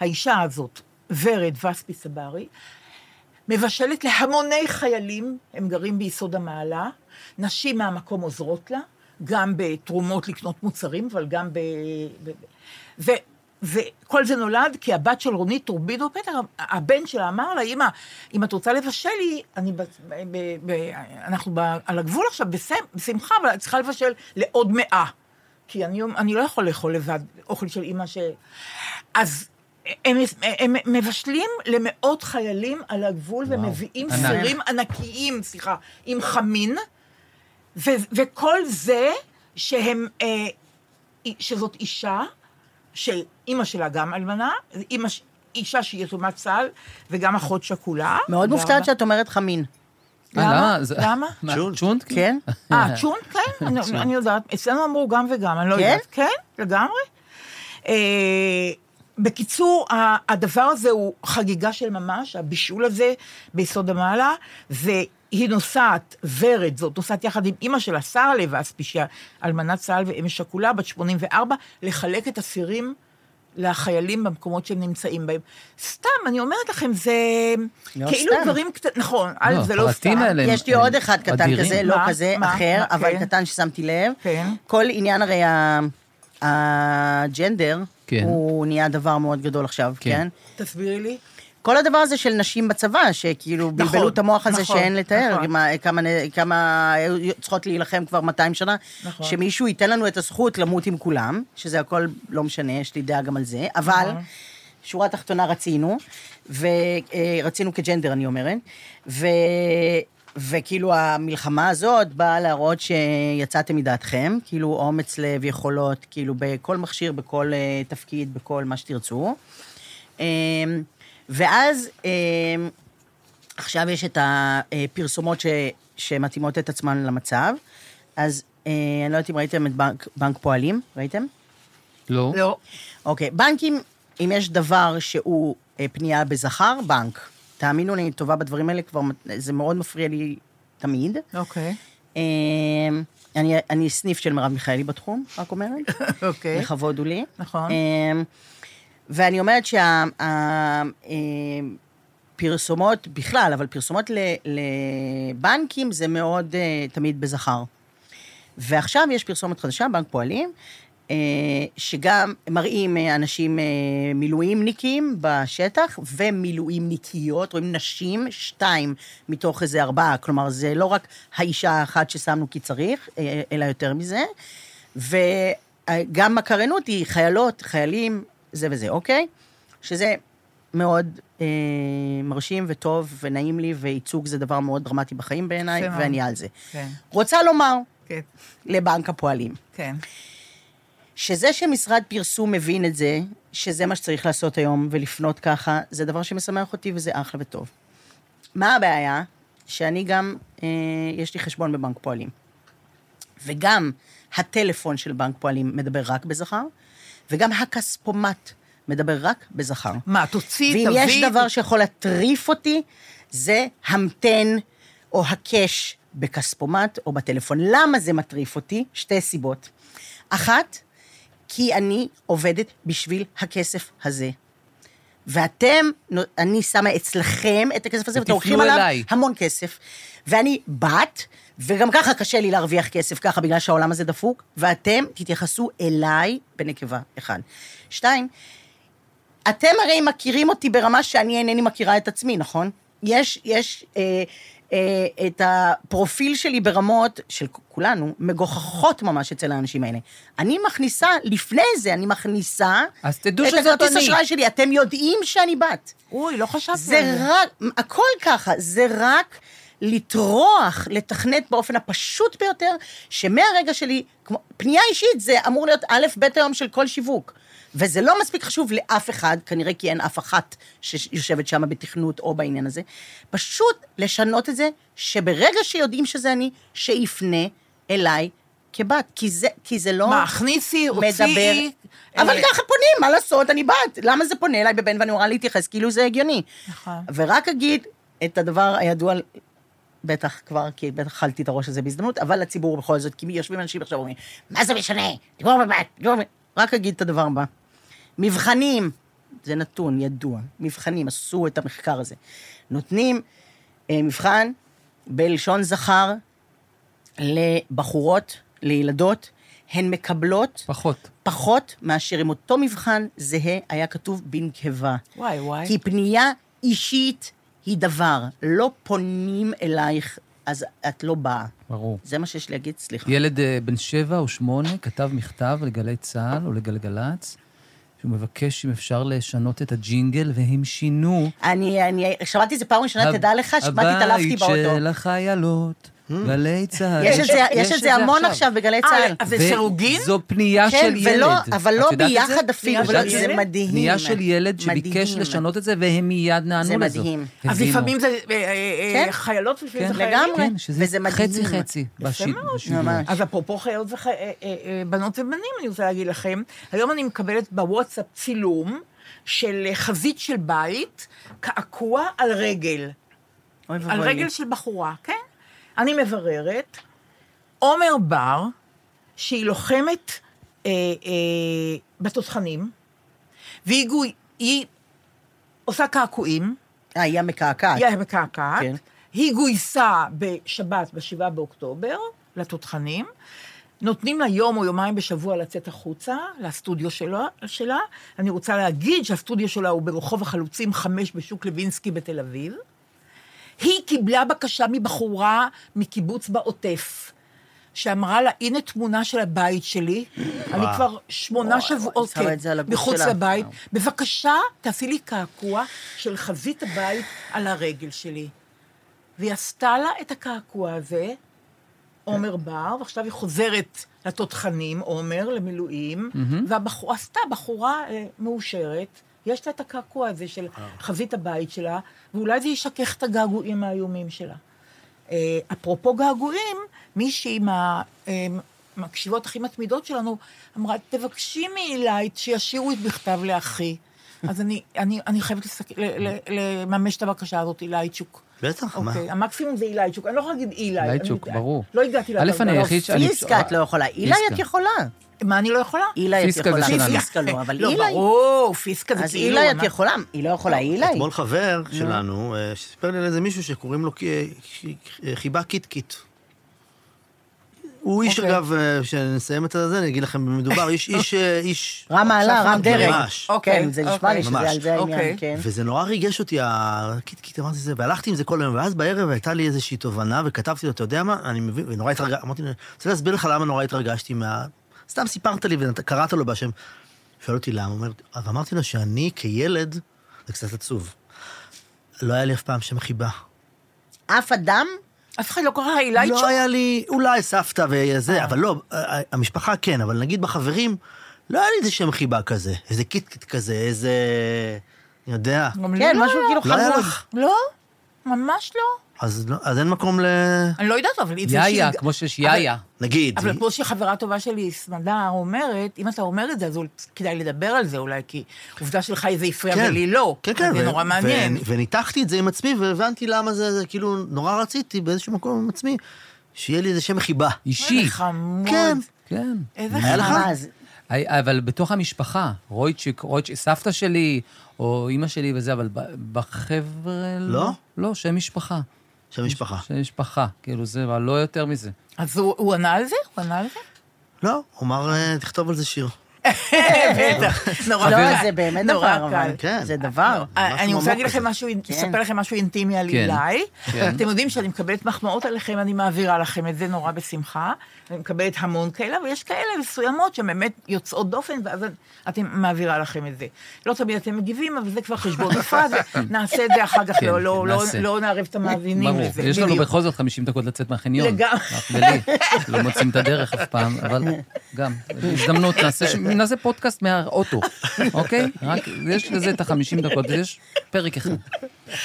האישה הזאת ורד וספי סברי, מבשלת להמוני חיילים, הם גרים ביסוד המעלה, נשים מהמקום עוזרות לה, גם בתרומות לקנות מוצרים, אבל גם וכל זה נולד, כי הבת של רונית טורבידו פטר, הבן שלה אמר לה, אמא, אם את רוצה לבשל לי, אנחנו על הגבול עכשיו, בשמחה, אבל את צריכה לבשל לעוד 100, כי אני לא יכול לאכול לבד, אוכל של אמא ש... אז... הם מבשלים למאות חיילים על הגבול, ומביאים סירים ענקיים, סליחה, עם חמין, וכל זה שזאת אישה, של אימא שלה גם אלמנה, אישה שהיא יתומת צה"ל, וגם אחות שכולה. מאוד מופתעת שאת אומרת חמין. למה? צ'ונט? כן. צ'ונט, כן, אני יודעת. אצלנו אמרו גם וגם, אני לא יודעת. כן? לגמרי. בקיצור, הדבר הזה הוא חגיגה של ממש, הבישול הזה ביסוד המעלה, והיא נוסעת, ורד זאת, נוסעת יחד עם אמא שלה, שרה לבספי, אלמנת צה"ל ואם שכולה, בת 84, לחלק את הסירים לחיילים במקומות שהם נמצאים בהם. סתם, אני אומרת לכם, זה... כאילו דברים קטן, נכון, זה לא סתם. יש לי עוד אחד קטן כזה, לא כזה, אחר, אבל קטן ששמתי לב. כל עניין הרי הג'נדר, הוא נהיה דבר מאוד גדול עכשיו, כן? תסבירי לי. כל הדבר הזה של נשים בצבא, שכאילו בלבלו את המוח הזה שאין לתאר, כמה צריכות להילחם כבר 200 שנה, שמישהו ייתן לנו את הזכות למות עם כולם, שזה הכל לא משנה, יש לי דעה גם על זה, אבל שורה תחתונה רצינו, ורצינו כג'נדר אני אומרת, וכאילו המלחמה הזאת באה להראות שיצאתם מדעתכם, כאילו אומץ לב, יכולות, כאילו בכל מכשיר, בכל תפקיד, בכל מה שתרצו. ואז עכשיו יש את הפרסומות שמתאימות את עצמן למצב, אז אני לא יודעת אם ראיתם את בנק פועלים, ראיתם? לא. לא. אוקיי, בנקים, אם יש דבר שהוא פנייה בזכר, בנק. תאמינו לי, טובה בדברים האלה, כבר, זה מאוד מפריע לי תמיד. אוקיי. אני סניף של מרב מיכאלי בתחום, רק אומרת. אוקיי. לכבוד הוא לי. נכון. ואני אומרת שהפרסומות בכלל, אבל פרסומות לבנקים זה מאוד תמיד בזכר. ועכשיו יש פרסומת חדשה, בנק פועלים, שגם מראים אנשים מילואים ניקים בשטח, ומילואים ניקיות, רואים נשים, 2 מתוך איזה 4, כלומר זה לא רק האישה האחת ששמנו כי צריך, אלא יותר מזה, וגם מקרנות היא חיילות, חיילים, זה וזה, אוקיי? שזה מאוד מרשים וטוב ונעים לי, וייצוג זה דבר מאוד דרמטי בחיים בעיניי, שם. ואני על זה. כן. רוצה לומר כן. לבנק הפועלים. כן. שזה שמשרד פרסום מבין את זה, שזה מה שצריך לעשות היום, ולפנות ככה, זה דבר שמשמח אותי, וזה אחלה וטוב. מה הבעיה? שאני גם, יש לי חשבון בבנק פועלים. וגם הטלפון של בנק פועלים מדבר רק בזכר, וגם הכספומט מדבר רק בזכר. מה, תוציא, תביא... ואם יש דבר שיכול להטריף אותי, זה המתן או הקש בכספומט או בטלפון. למה זה מטריף אותי? 2 סיבות. 1, כי אני עובדת בשביל הכסף הזה. ואתם, אני שמה אצלכם את הכסף הזה, ואתם הולכים עליו המון כסף. ואני בת, וגם ככה קשה לי להרוויח כסף, ככה בגלל שהעולם הזה דפוק, ואתם תתייחסו אליי בנקבה, 1. 2, אתם הרי מכירים אותי ברמה שאני אינני מכירה את עצמי, נכון? יש את הפרופיל שלי ברמות, של כולנו, מגוחכות ממש אצל האנשים האלה. אני מכניסה, לפני זה אני מכניסה, אז תדעו את הכרטיס אשראי שלי, אתם יודעים שאני בת. אוי, לא חשבתי. זה רק, הכל ככה, זה רק לתרוח, לתכנת באופן הפשוט ביותר, שמהרגע שלי, כמו, פנייה אישית זה אמור להיות א' ב' היום של כל שיווק, וזה לא מספיק חשוב לאף אחד, כנראה כי אין אף אחת שיושבת שם בתכנות או בעניין הזה, פשוט לשנות את זה, שברגע שיודעים שזה אני, שיפנה אליי כבת, כי זה לא מכניסי, הוציאי, אבל ככה פונים, מה לעשות, אני בת, למה זה פונה אליי בבן ואני אמורה להתייחס, כאילו זה הגיוני, ורק אגיד את הדבר הידוע, בטח כבר, כי בטח חלתי את הראש הזה בהזדמנות, אבל לציבור בכל זאת, כי יושבים אנשים עכשיו ואומרים, מה זה משנה? רק אגיד את הדבר הבא. מבחנים זה נתון ידוע, מבחנים, עשו את המחקר הזה. נותנים מבחן בלשון זכר לבחורות, לילדות, הן מקבלות פחות מאשר עם אותו מבחן זהה היה כתוב בנקבה. וואי, וואי. כי פנייה אישית היא דבר, לא פונים אלייך, אז את לא באה. ברור. זה מה שיש להגיד, סליחה. ילד בן 7 או 8 כתב מכתב לגלי צהל או לגלגלץ, שהוא מבקש אם אפשר לשנות את הג'ינגל, והם שינו. אני שמעתי את זה פעם ראשונה, תדע לך, שמעתי את הלפתי באוטו. הבית של החיילות, גלי צהל. יש את זה המון עכשיו בגלי צהל. אז זה שרוגים? זו פנייה של ילד. אבל לא ביחד אפילו, זה מדהים. פנייה של ילד שביקש לשנות את זה, והם מיד נענו לזה. זה מדהים. אז לפעמים זה חיילות ושביל זה חיילים? כן, שזה חצי חצי. אז אפרופו חיילות ובנות ובנים, אני רוצה להגיד לכם, היום אני מקבלת בוואטסאפ צילום של חזית של בית, קעקוע על רגל. על רגל של בחורה, כן? אני מבררת, עומר בר, שהיא לוחמת בתותחנים, והיא עושה קעקועים. היא המקעקעת. היא המקעקעת. כן. היא גויסה בשבת, ב7 באוקטובר, לתותחנים. נותנים לה יום או יומיים בשבוע לצאת החוצה, לסטודיו שלה. אני רוצה להגיד שהסטודיו שלה הוא ברחוב החלוצים 5 בשוק לוינסקי בתל אביב. היא קיבלה בקשה מבחורה מקיבוץ בעוטף, שאמרה לה, הנה תמונה של הבית שלי, אני כבר 8 שבועות מחוץ לבית, בבקשה, תעשי לי קעקוע של חזית הבית על הרגל שלי. והיא עשתה לה את הקעקוע הזה, עומר בר, ועכשיו היא חוזרת לתותחנים, עומר, למילואים, ועשתה בחורה מאושרת, יש לה את הקעקוע הזה של חזית הבית שלה, ואולי זה ישכח את הגעגועים האיומים שלה. אפרופו געגועים, מישהי מהקשיבות הכי מתמידות שלנו, אמרה, תבקשי מאילי שישאירו את בכתב לאחי. אז אני חייבת לממש את הבקשה הזאת, אילי צ'וק. בטח, מה? המקסימום זה אילי צ'וק, אני לא יכולה להגיד אילי. אילי צ'וק, ברור. לא הגעתי לה. פיסקה את לא יכולה, אילי את יכולה. מה אני לא יכולה? אילה את יכולה. פיסקה לא, אבל אילה... לא, ברור, פיסקה זה כאילו... אז אילה את יכולה, היא לא יכולה, אילה... אתמול חבר שלנו, שסיפר לי על איזה מישהו שקוראים לו חיבה קיט-קיט. הוא איש, אגב, כשנסיים את זה, אני אגיד לכם, מדובר, איש... רם מעלה, רם דרג. אוקיי. זה נשמע לי שזה על זה העניין, כן. וזה נורא ריגש אותי, הקיט-קיט, אמרתי זה, והלכתי עם זה כל היום, ואז בערב הייתה לי איזושהי תובנה, וכתבתי לו, אתה יודע מה, אני מבין, ונורא התרגשתי, אמרתי, אני רוצה להסביר לך למה נורא התרגשתי מה... סתם סיפרת לי וקראת לו בשם, שאל אותי למה, ואמרתי לו שאני כילד, זה קצת עצוב, לא היה לי אף פעם שם חיבה. אף אדם? אף אחד לא קורא אילי צ'וק? לא היה לי, אולי סבתא וזה, אבל לא, המשפחה כן, אבל נגיד בחברים, לא היה לי איזה שם חיבה כזה, איזה קיט-קיט כזה, איזה, אני יודע. כן, משהו כאילו חמוך. לא, ממש לא. אז אין מקום ל... אני לא יודעת, אבל... יאיה, כמו שיש יאיה. נגיד. אבל כמו שחברה טובה שלי, סמדה, אומרת, אם אתה אומר את זה, אז כדאי לדבר על זה אולי, כי עובדה שלך איזה הפריע ולי לא. כן, כן. זה נורא מעניין. וניתחתי את זה עם עצמי, והבנתי למה זה כאילו נורא רציתי באיזשהו מקום עם עצמי, שיהיה לי איזה שם חיבה. אישי. איזה חמוד. כן. כן. איזה חמז. אבל בתוך המשפחה, רויצ'יק, סבתא שלי, או אמא שלי וזה, אבל בחבר'ה... לא? לא, שם משפחה. שם משפחה. שם משפחה, כאילו זה, אבל לא יותר מזה. אז הוא ענה על זה? הוא ענה על זה? לא, הוא אמר, תכתוב על זה שיר. בטח, נורא. לא, זה באמת דבר, אבל זה דבר. אני רוצה להגיד לכם משהו, לספר לכם משהו אינטימי על אילי. אתם יודעים שאני מקבלת מחמאות עליכם, אני מעבירה לכם את זה נורא בשמחה. אני מקבלת המון כאלה, ויש כאלה מסוימות שבאמת יוצאות דופן, ואז אתם מעבירה לכם את זה. לא תמיד אתם מגיבים, אבל זה כבר חשבון נפה, נעשה את זה אחר כך, לא נערב את המאזינים לזה. יש לנו בכל זאת 50 דקות לצאת מהחניון. לגמרי. לא מוצאים את הדרך אף פעם, אבל גם. הזדמנות, נעשה פודקאסט מהאוטו, אוקיי? רק יש לזה את 50 דקות, יש פרק אחד.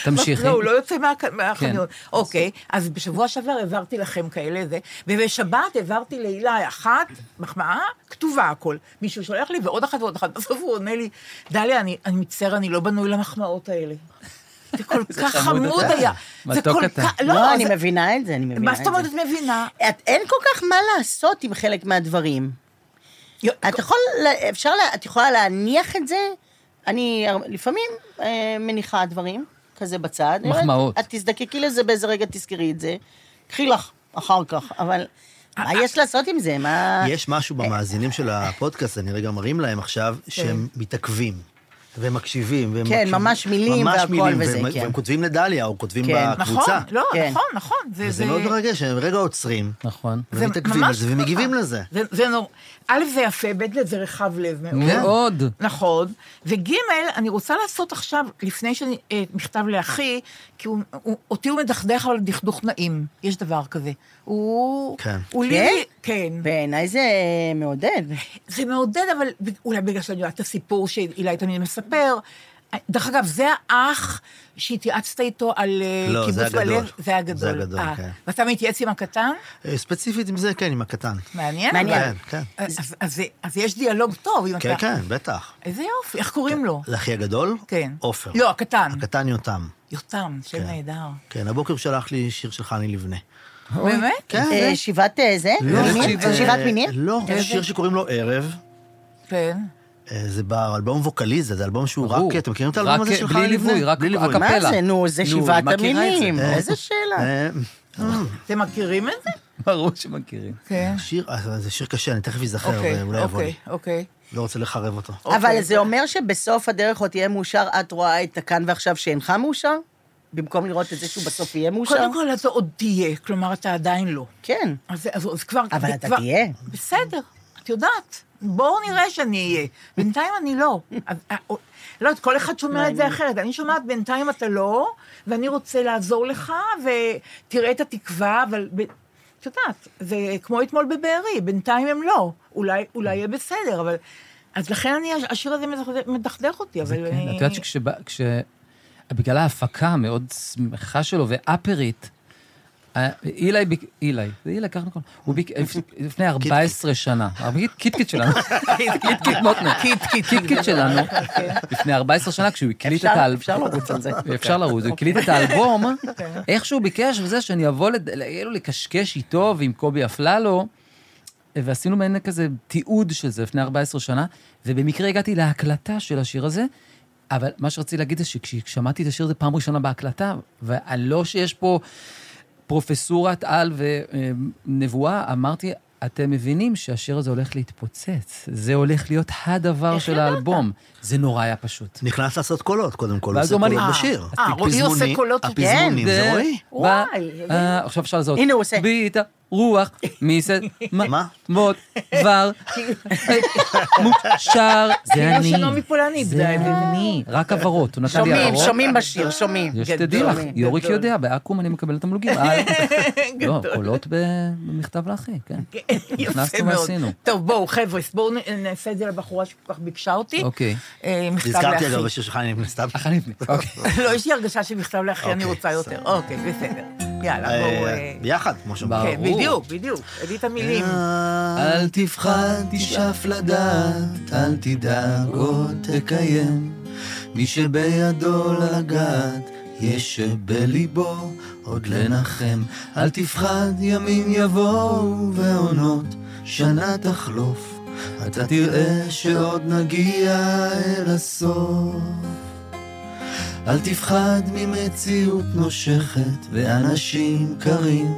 תמשיכי. לא, הוא לא יוצא מהחניון. אוקיי, אז בשבוע שעבר העברתי לכם כאלה זה, ובשבת העברתי לאילי אחת, מחמאה, כתובה הכל. מישהו שולח לי ועוד אחת. בסוף הוא עונה לי, דליה, אני מצטער, אני לא בנוי למחמאות האלה. זה כל כך חמוד היה. מתוק אתה. לא, אני מבינה את זה, מה זאת אומרת את מבינה? אין כל כך מה לעשות עם חלק מהדברים. את יכולה להניח את זה אני לפעמים מניחה דברים כזה בצד. מחמאות. את תזדקקי לזה באיזה רגע, תזכרי את זה. קחי לך אחר כך, אבל... מה יש לעשות עם זה? יש משהו במאזינים של הפודקאסט, אני רגע מראים להם עכשיו, שהם מתעכבים, והם מקשיבים, כן, ממש מילים והכל וזה, כן. והם כותבים לדליה, או כותבים בקבוצה. נכון, נכון. וזה מאוד מרגש, הם רגע עוצרים, ומתעכבים על זה, ומגיבים לזה. א', זה יפה, ב', זה רחב לב מאוד. נכון. וג', אני רוצה לעשות עכשיו, לפני שאני מכתב לאחי, כי אותי הוא מדחדך, אבל דחדוך נעים. יש דבר כזה. כן. כן. בעיניי זה מעודד. זה מעודד, אבל אולי בגלל שאני יודעת את הסיפור שאילי תמיד מספר. דרך אגב, זה האח שהתייעצת איתו על קיבוץ בלב. זה הגדול. זה הגדול, כן. ואתה מתייעץ עם הקטן? ספציפית עם זה, כן, עם הקטן. מעניין? מעניין. אז יש דיאלוג טוב עם הקטן. כן, כן, בטח. איזה יופי, איך קוראים לו? לאחי הגדול? כן. עופר. לא, הקטן. הקטן יותם. יותם, שם נהדר. כן, הבוקר שלח לי שיר של חני לבנה. באמת? שיבת זה? שיבת מינים? לא, שיר שקוראים לו ערב. כן. זה באלבום ווקליזה, זה אלבום שהוא רק, אתם מכירים את האלבום הזה שלך? בלי ליווי, רק הקפלה. מה זה? נו, זה שיבת המינים. איזה שאלה. אתם מכירים את זה? ברור שמכירים. זה שיר קשה, אני תכף אזכר, אולי יבוא לי. אוקיי. לא רוצה לחרב אותו. אבל זה אומר שבסוף הדרך עוד תהיה מאושר, את רואה את הכאן ועכשיו שאינך מאושר? במקום לראות את זה שהוא בסוף יהיה מאושר? קודם כל, אתה עוד תהיה, כלומר, אתה עדיין לא. כן. אז כבר... אבל אתה תהיה. בסדר, את יודעת. בואו נראה שאני אהיה. בינתיים אני לא. לא, כל אחד שומע את זה אחרת. אני שומעת, בינתיים אתה לא, ואני רוצה לעזור לך, ותראה את התקווה, אבל... את יודעת, זה כמו אתמול בבארי, בינתיים הם לא. אולי יהיה בסדר, אבל... אז לכן השיר הזה מדחדך אותי, אבל... את יודעת שכש... בגלל ההפקה המאוד שמחה שלו, ואפרית, אילי, ככה נכון. הוא לפני 14 שנה, קיטקיט שלנו, קיטקיט שלנו, לפני 14 שנה, כשהוא הקליט את האלבום, אפשר לרוץ על זה. אפשר לרוץ, הוא הקליט את האלבום, איכשהו ביקש וזה, שאני אבוא לקשקש איתו, ועם קובי אפללו, ועשינו מעין כזה תיעוד של זה, לפני 14 שנה, ובמקרה הגעתי להקלטה של השיר הזה, אבל מה שרציתי להגיד זה שכששמעתי את השיר זה פעם ראשונה בהקלטה, ולא שיש פה פרופסורת על ונבואה, אמרתי, אתם מבינים שהשיר הזה הולך להתפוצץ, זה הולך להיות הדבר של האלבום, זה נורא היה פשוט. נכנס לעשות קולות, קודם כל, עושה קולות בשיר. רואי עושה קולות, הפזמונים, זה רואי? וואי. עכשיו אפשר לזהות. הנה הוא עושה. ביטה, רוח, מיסד, מות, ור, מושר, זה אני. זה אני. רק עברות. שומעים בשיר, שומעים. יש תדעי לך, יוריק יודע, בעקום אני מקבל את המלוגים. לא, קולות במכתב לאחי, כן. נכנסנו ועשינו. טוב, בואו, חבר'ס, בואו נעשה את זה לבחורה שכל כך ביקשה אותי. אוקיי. הזכרתי אגב בשיר שלך, אני נכנסתם. לא, יש לי הרגשה שמכתב לאחי אני רוצה יותר. אוקיי, בסדר. יאללה, בואו... ביחד, כמו שאומר. כן, בדיוק, בדיוק. הביא את המילים. אל תפחד, תשאף לדעת, אל תדאג עוד תקיים. מי שבידו לגעת, יש שבליבו עוד לנחם. אל תפחד, ימים יבואו ועונות, שנה תחלוף. אתה תראה שעוד נגיע אל הסוף. אל תפחד ממציאות נושכת ואנשים קרים,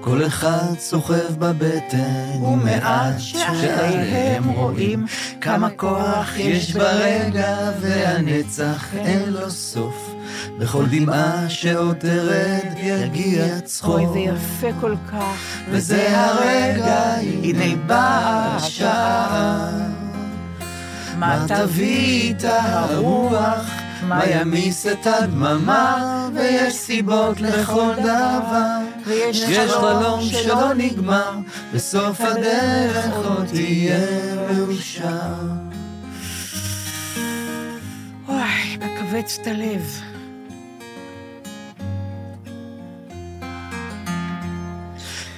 כל אחד סוחב בבטן ומעט שעליהם רואים, כמה כוח יש ברגע והנצח אין לו סוף, בכל דמעה שעוד תרד יגיע צחוק. אוי, זה יפה כל כך. וזה הרגע, הנה באה השעה, מה תביא איתה הרוח? מה ימיס את הדממה, ויש סיבות לכל דבר, יש חלום שלא נגמר, בסוף הדרך עוד תהיה מאושר. וואי, מקבץ את הלב.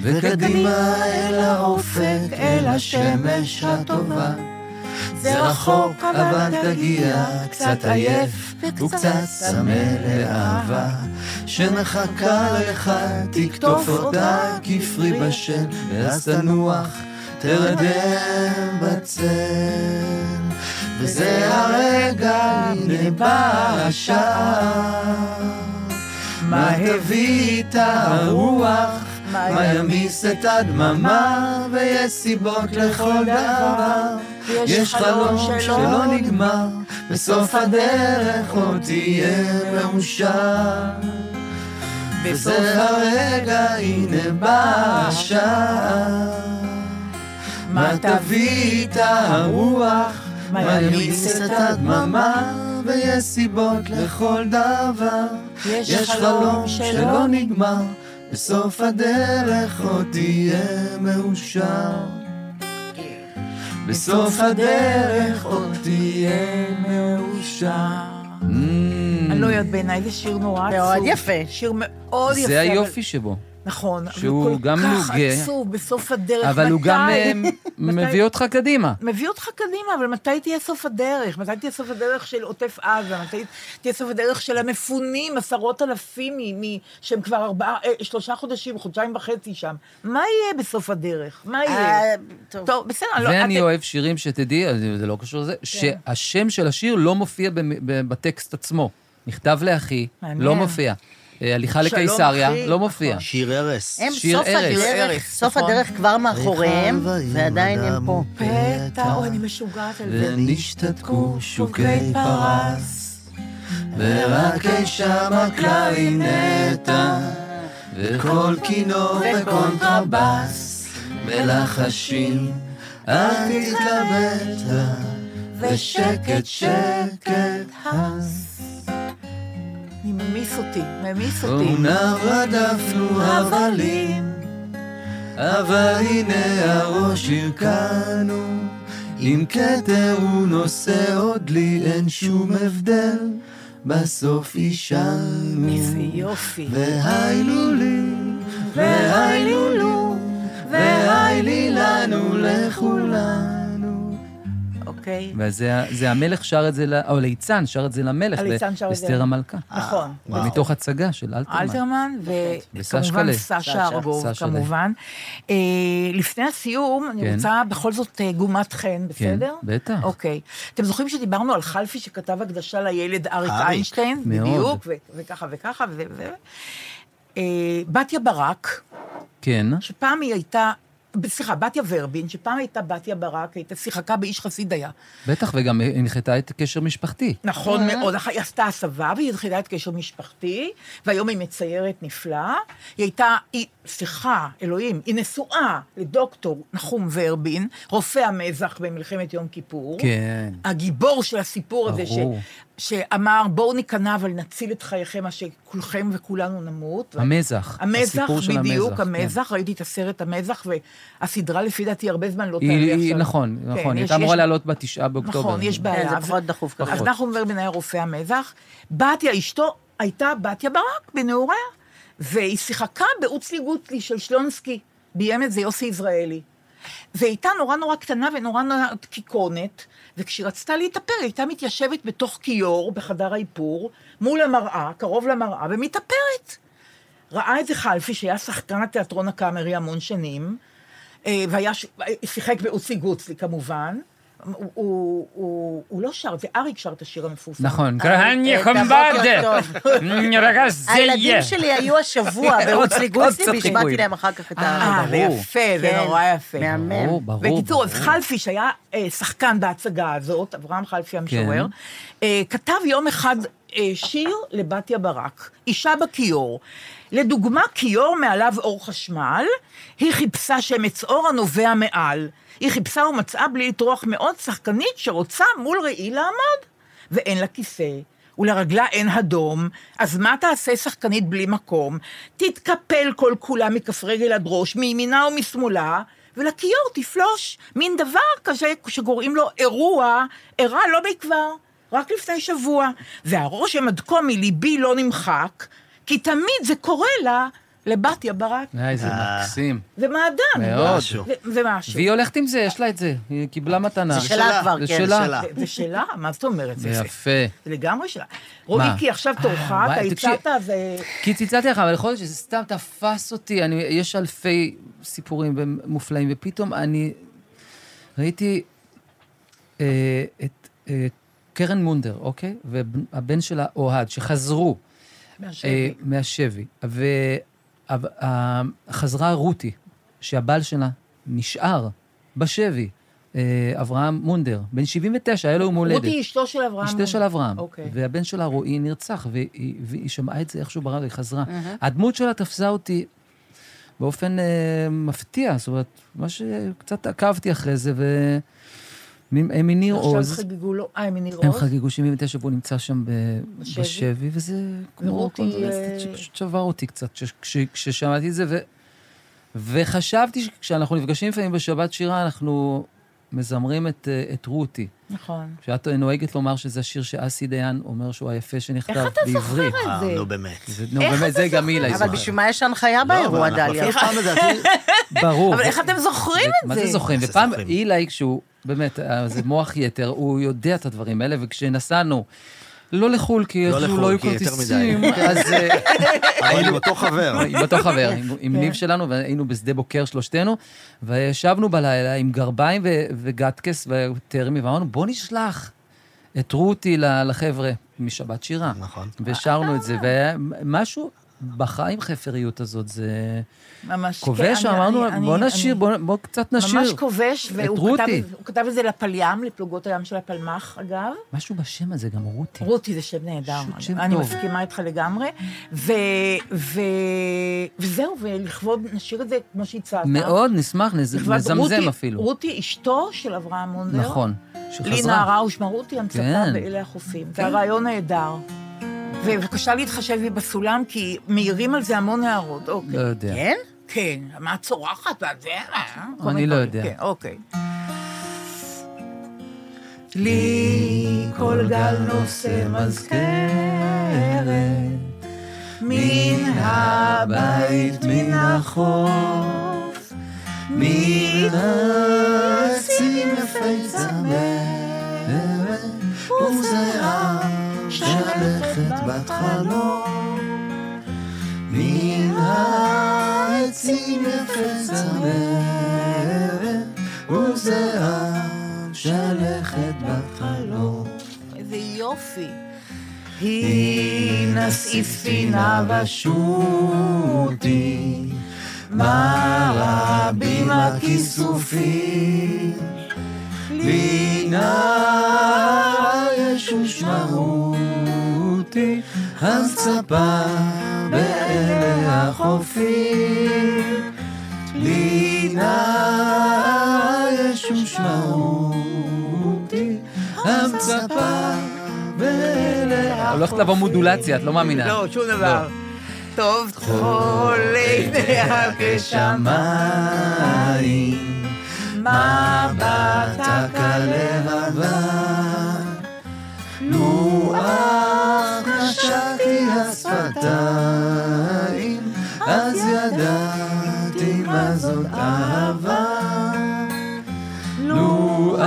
וקדימה אל האופק, אל השמש הטובה, זה רחוק אבל תגיע, קצת עייף וקצת סמל לאהבה, שמחכה לך, תקטוף אותה כפרי בשל, ואז תנוח, תרדם בצל. וזה הרגע, מבאשה, מה הביא את הרוח, מה ימיס את הדממה, ויש סיבות לכל דבר, יש חלום שלא נגמר, בסוף הדרך עוד תהיה מאושר. וזה הרגע, הנה באה השעה, מה תביא את הרוח, מה ימיס את הדממה, ויש סיבות לכל דבר, יש חלום שלא נגמר, בסוף הדרך עוד תהיה מאושר. בסוף הדרך עוד תהיה מאושר. אני לא יודעת, בעיניי זה שיר נורא עצוב. מאוד יפה. שיר מאוד יפה. זה היופי שבו. נכון. שהוא גם נוגע. כל כך עצוב, בסוף הדרך. אבל הוא גם מביא אותך קדימה. מביא אותך קדימה, אבל מתי תהיה סוף הדרך? מתי תהיה סוף הדרך של עוטף עזה? מתי תהיה סוף הדרך של המפונים, 10,000 שהם כבר 3 חודשים, 2.5 חודשים שם? מה יהיה בסוף הדרך? מה יהיה? טוב, בסדר. ואני אוהב שירים שתדעי, זה לא קשור לזה, שהשם של השיר לא מופיע בטקסט עצמו. נכתב לאחי, לא מופיע. הליכה לקיסריה, לא מופיע. שיר ערס. סוף הדרך כבר מאחוריהם, ועדיין הם פה. פתע, או אני משוגעת על זה. ונשתתקו שוקי פרס, ורק שם הקלרינטה, וכל כינור וקונטרבס, ולחשים, את התלבטה, ושקט שקט הס. ממיס אותי. ונרדפנו הבלים, אבל הנה הראש ירקנו, עם כתר הוא נושא עוד לי, אין שום הבדל, בסוף אישנו. איזה יופי. והי לולו, והי לי לנו לכולם. וזה המלך שר את זה, או ליצן שר את זה למלך, אסתר המלכה. נכון. ומתוך הצגה של אלתרמן. וכמובן סשה ארגוב, כמובן. לפני הסיום, אני רוצה בכל זאת גומת חן, בסדר? כן, בטח. אוקיי. אתם זוכרים שדיברנו על חלפי שכתב הקדשה לילד אריק איינשטיין? בדיוק, וככה. בתיה ברק. כן. שפעם היא הייתה... סליחה, בתיה ורבין, שפעם הייתה בתיה ברק, הייתה שיחקה באיש חסידיה. בטח, וגם הנחתה את קשר משפחתי. נכון מאוד, היא עשתה הסבה, והיא הנחתה את קשר משפחתי, והיום היא מציירת נפלא. היא הייתה, סליחה, אלוהים, היא נשואה לדוקטור נחום ורבין, רופא המזח במלחמת יום כיפור. כן. הגיבור של הסיפור הזה שאמר, בואו ניכנע, אבל נציל את חייכם, מה שכולכם וכולנו נמות. המזח. הסיפור של המזח. בדיוק, המזח. ראיתי את הסרט המזח, והסדרה לפי דעתי הרבה זמן לא תעלה עכשיו. נכון. היא הייתה אמורה לעלות ב9 באוקטובר. נכון, יש בעיה. זה פחות דחוף ככה. אז נחום ורבין היה רופא המזח. בתיה, אשתו, הייתה בתיה ברק בנעוריה, והיא שיחקה באוצלי גוצלי של שלונסקי, ביים את זה יוסי ישראלי. והיא הייתה נורא נורא קטנה ונורא נורא קיקונת, וכשרצתה להתאפר, היא הייתה מתיישבת בתוך קיור, בחדר האיפור, מול המראה, קרוב למראה, ומתאפרת. ראה את זה חלפי, שהיה שחקן התיאטרון הקאמרי המון שנים, והיה שיחק באוצי גוצלי כמובן, הוא לא שר, זה אריק שר את השיר המפורסם. נכון. הילדים שלי היו השבוע באוצלי גוצלי, והשבעתי להם אחר כך את יפה, זה נורא יפה. בקיצור, אז חלפי, שהיה שחקן בהצגה הזאת, אברהם חלפי המשורר, כתב יום אחד שיר לבתיה ברק, אישה בקיור. לדוגמה, קיור מעליו אור חשמל, היא חיפשה שמץ אור הנובע מעל. היא חיפשה ומצאה בלי לתרוח מאוד שחקנית שרוצה מול ראי לעמוד, ואין לה כיסא, ולרגלה אין הדום, אז מה תעשה שחקנית בלי מקום? תתקפל כל כולה מכף רגל עד ראש, מימינה ומשמאלה, ולקיור תפלוש מין דבר כזה שגוראים לו אירוע לא בעקבר, רק לפני שבוע, והראש המדקו מליבי לא נמחק, כי תמיד זה קורה לה, לבתיה ברק. זה מקסים. זה מאדם. זה משהו. והיא הולכת עם זה, יש לה את זה. היא קיבלה מתנה. זה שלה כבר, כן. זה שלה? מה זאת אומרת? זה יפה. זה לגמרי שלה. רואי, כי עכשיו תורך, אתה הצעת, כי צלצלתי לך, אבל יכול להיות שזה סתם תפס אותי. יש אלפי סיפורים מופלאים, ופתאום אני ראיתי את קרן מונדר, אוקיי? והבן שלה אוהד, שחזרו מהשבי. וחזרה רותי, שהבעל שלה נשאר בשבי, אברהם מונדר, בן 79, היה לו מולדת. רותי אשתו של אברהם. אשתו של אברהם. והבן שלה רועי נרצח, והיא שמעה את זה איכשהו ברב, היא חזרה. הדמות שלה תפסה אותי באופן מפתיע, זאת אומרת, מה שקצת עקבתי אחרי זה, והם מניר עוז. עכשיו חגיגו לו, הם מניר עוז? הם חגיגו 79, והוא נמצא שם בשבי, וזה כמו קונטרסט שפשוט שבר אותי קצת, כששמעתי את זה, וחשבתי שכשאנחנו נפגשים לפעמים בשבת שירה, אנחנו מזמרים את רותי. נכון. שאת נוהגת לומר שזה השיר שאסי דיין אומר שהוא היפה שנכתב בעברית. איך אתה זוכר את זה? לא באמת. איך אתה זוכר? אבל בשביל מה יש הנחיה באירוע דליה? ברור. אבל איך אתם זוכרים את זה? מה זה זוכרים? ופעם אילי כשהוא, באמת, זה מוח יתר, הוא יודע את הדברים האלה, וכשנסענו, לא לחול, כי איכשהו לא היו כרטיסים. אבל עם אותו חבר. עם אותו חבר, עם ניב שלנו, והיינו בשדה בוקר שלושתנו, וישבנו בלילה עם גרביים וגטקס וטרמי, ואמרנו, בוא נשלח את רותי לחבר'ה משבת שירה. נכון. ושרנו את זה, ומשהו בחיים חפריות הזאת, זה כובש, אמרנו, בוא נשיר, בוא קצת נשיר. ממש כובש, והוא כתב את זה לפליאם, לפלוגות הים של הפלמח, אגב. משהו בשם הזה, גם רותי. רותי זה שם נהדר, אני מסכימה איתך לגמרי, וזהו, ולכבוד נשיר את זה כמו שהצעת. מאוד, נשמח, נזמזם אפילו. רותי, אשתו של אברהם מונדר. נכון, שחזרה. לי נערה ושמה רותי, המצפה באלה החופים. זה הרעיון נהדר. ובבקשה להתחשב בי בסולם, כי מעירים על זה המון הערות. אוקיי. לא יודע. כן? כן. מה צורחת? אני לא יודע. כן, אוקיי. לי כל גל נושא מזכרת, מן הבית, מן החוף, מן עצים יפי צמרת, ומזרם, שלכת בת חלום מן העצים יפה צמרת וזהה שלכת בת חלום איזה יופי היא נשאי ספינה ושוטי מרבים הכיסופים לינה ישוש מהותי הצפה באלה החופים לינה ישוש מהותי הצפה באלה החופים הולכת לבוא מודולציה, את לא מאמינה לא, שום דבר טוב, תחוליה כשמיים מבט הכלב הבן לוח נשקתי השפתיים אז ידעתי מה זאת אהבה לוח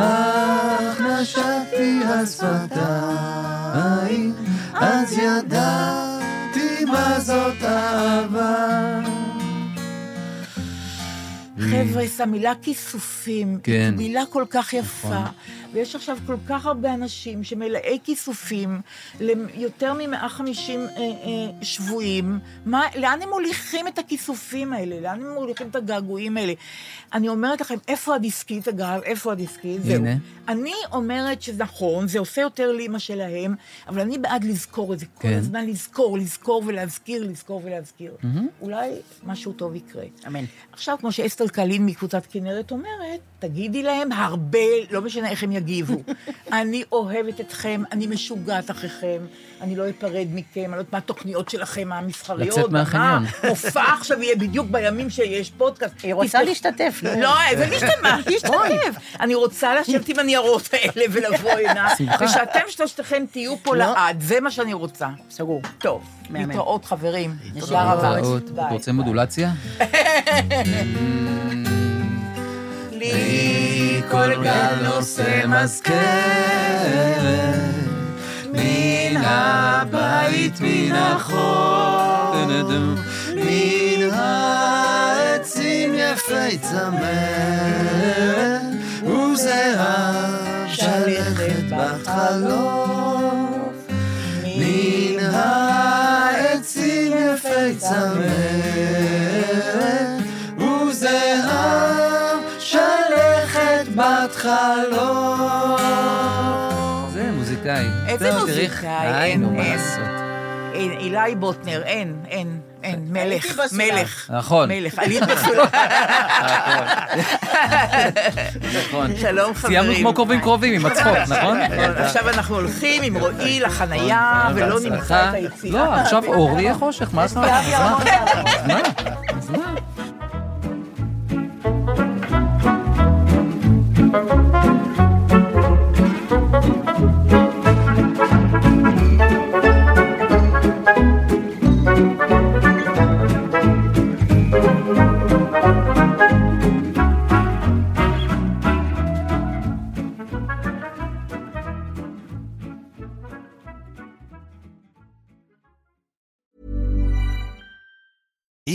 נשקתי השפתיים אז ידעתי מה זאת אהבה חבר'ס, המילה כיסופים, כן. מילה כל כך יפה, נכון. ויש עכשיו כל כך הרבה אנשים שמלאי כיסופים, ליותר מ-150 שבועים, לאן הם מוליכים את הכיסופים האלה? לאן הם מוליכים את הגעגועים האלה? אני אומרת לכם, איפה הדיסקית, אגב, איפה הדיסקית? זהו. אני אומרת שנכון, זה עושה יותר לי מה שלהם, אבל אני בעד לזכור את זה, כן. כל הזמן לזכור ולהזכיר, Mm-hmm. אולי משהו טוב יקרה. אמן. עכשיו, כמו שאסתר קלין מקבוצת כנרת אומרת, תגידי להם הרבה, לא משנה איך הם יגיבו. אני אוהבת אתכם, אני משוגעת אחריכם, אני לא אפרד מכם, אני לא יודעת מה התוכניות שלכם, המסחריות. לצאת מהחניון. הופעה עכשיו יהיה בדיוק בימים שיש פודקאסט. היא רוצה להשתתף. לא, זה להשתתף. אני רוצה לשבת עם הניירות האלה ולבוא הנה, ושאתם שלושתכם תהיו פה לעד, זה מה שאני רוצה. סגור. טוב, להתראות חברים. תודה רבה. רוצה מודולציה? לי כל גל נושא מזכרת מן הבית, מן החוף מן העצים יפי צמרת וזהה שלכת בחלום חלום. זה מוזיקאי. איזה מוזיקאי? אין, אין. אילי בוטנר, אין. מלך. נכון. מלך, עלית בסולם. נכון. שלום חברים. סיימנו כמו קרובים עם הצחוק, נכון? עכשיו אנחנו הולכים עם רועי לחנייה, ולא נמצא את היציאה. לא, עכשיו אור יהיה חושך, מה עשתה? אז מה?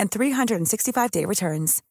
and 365-day returns.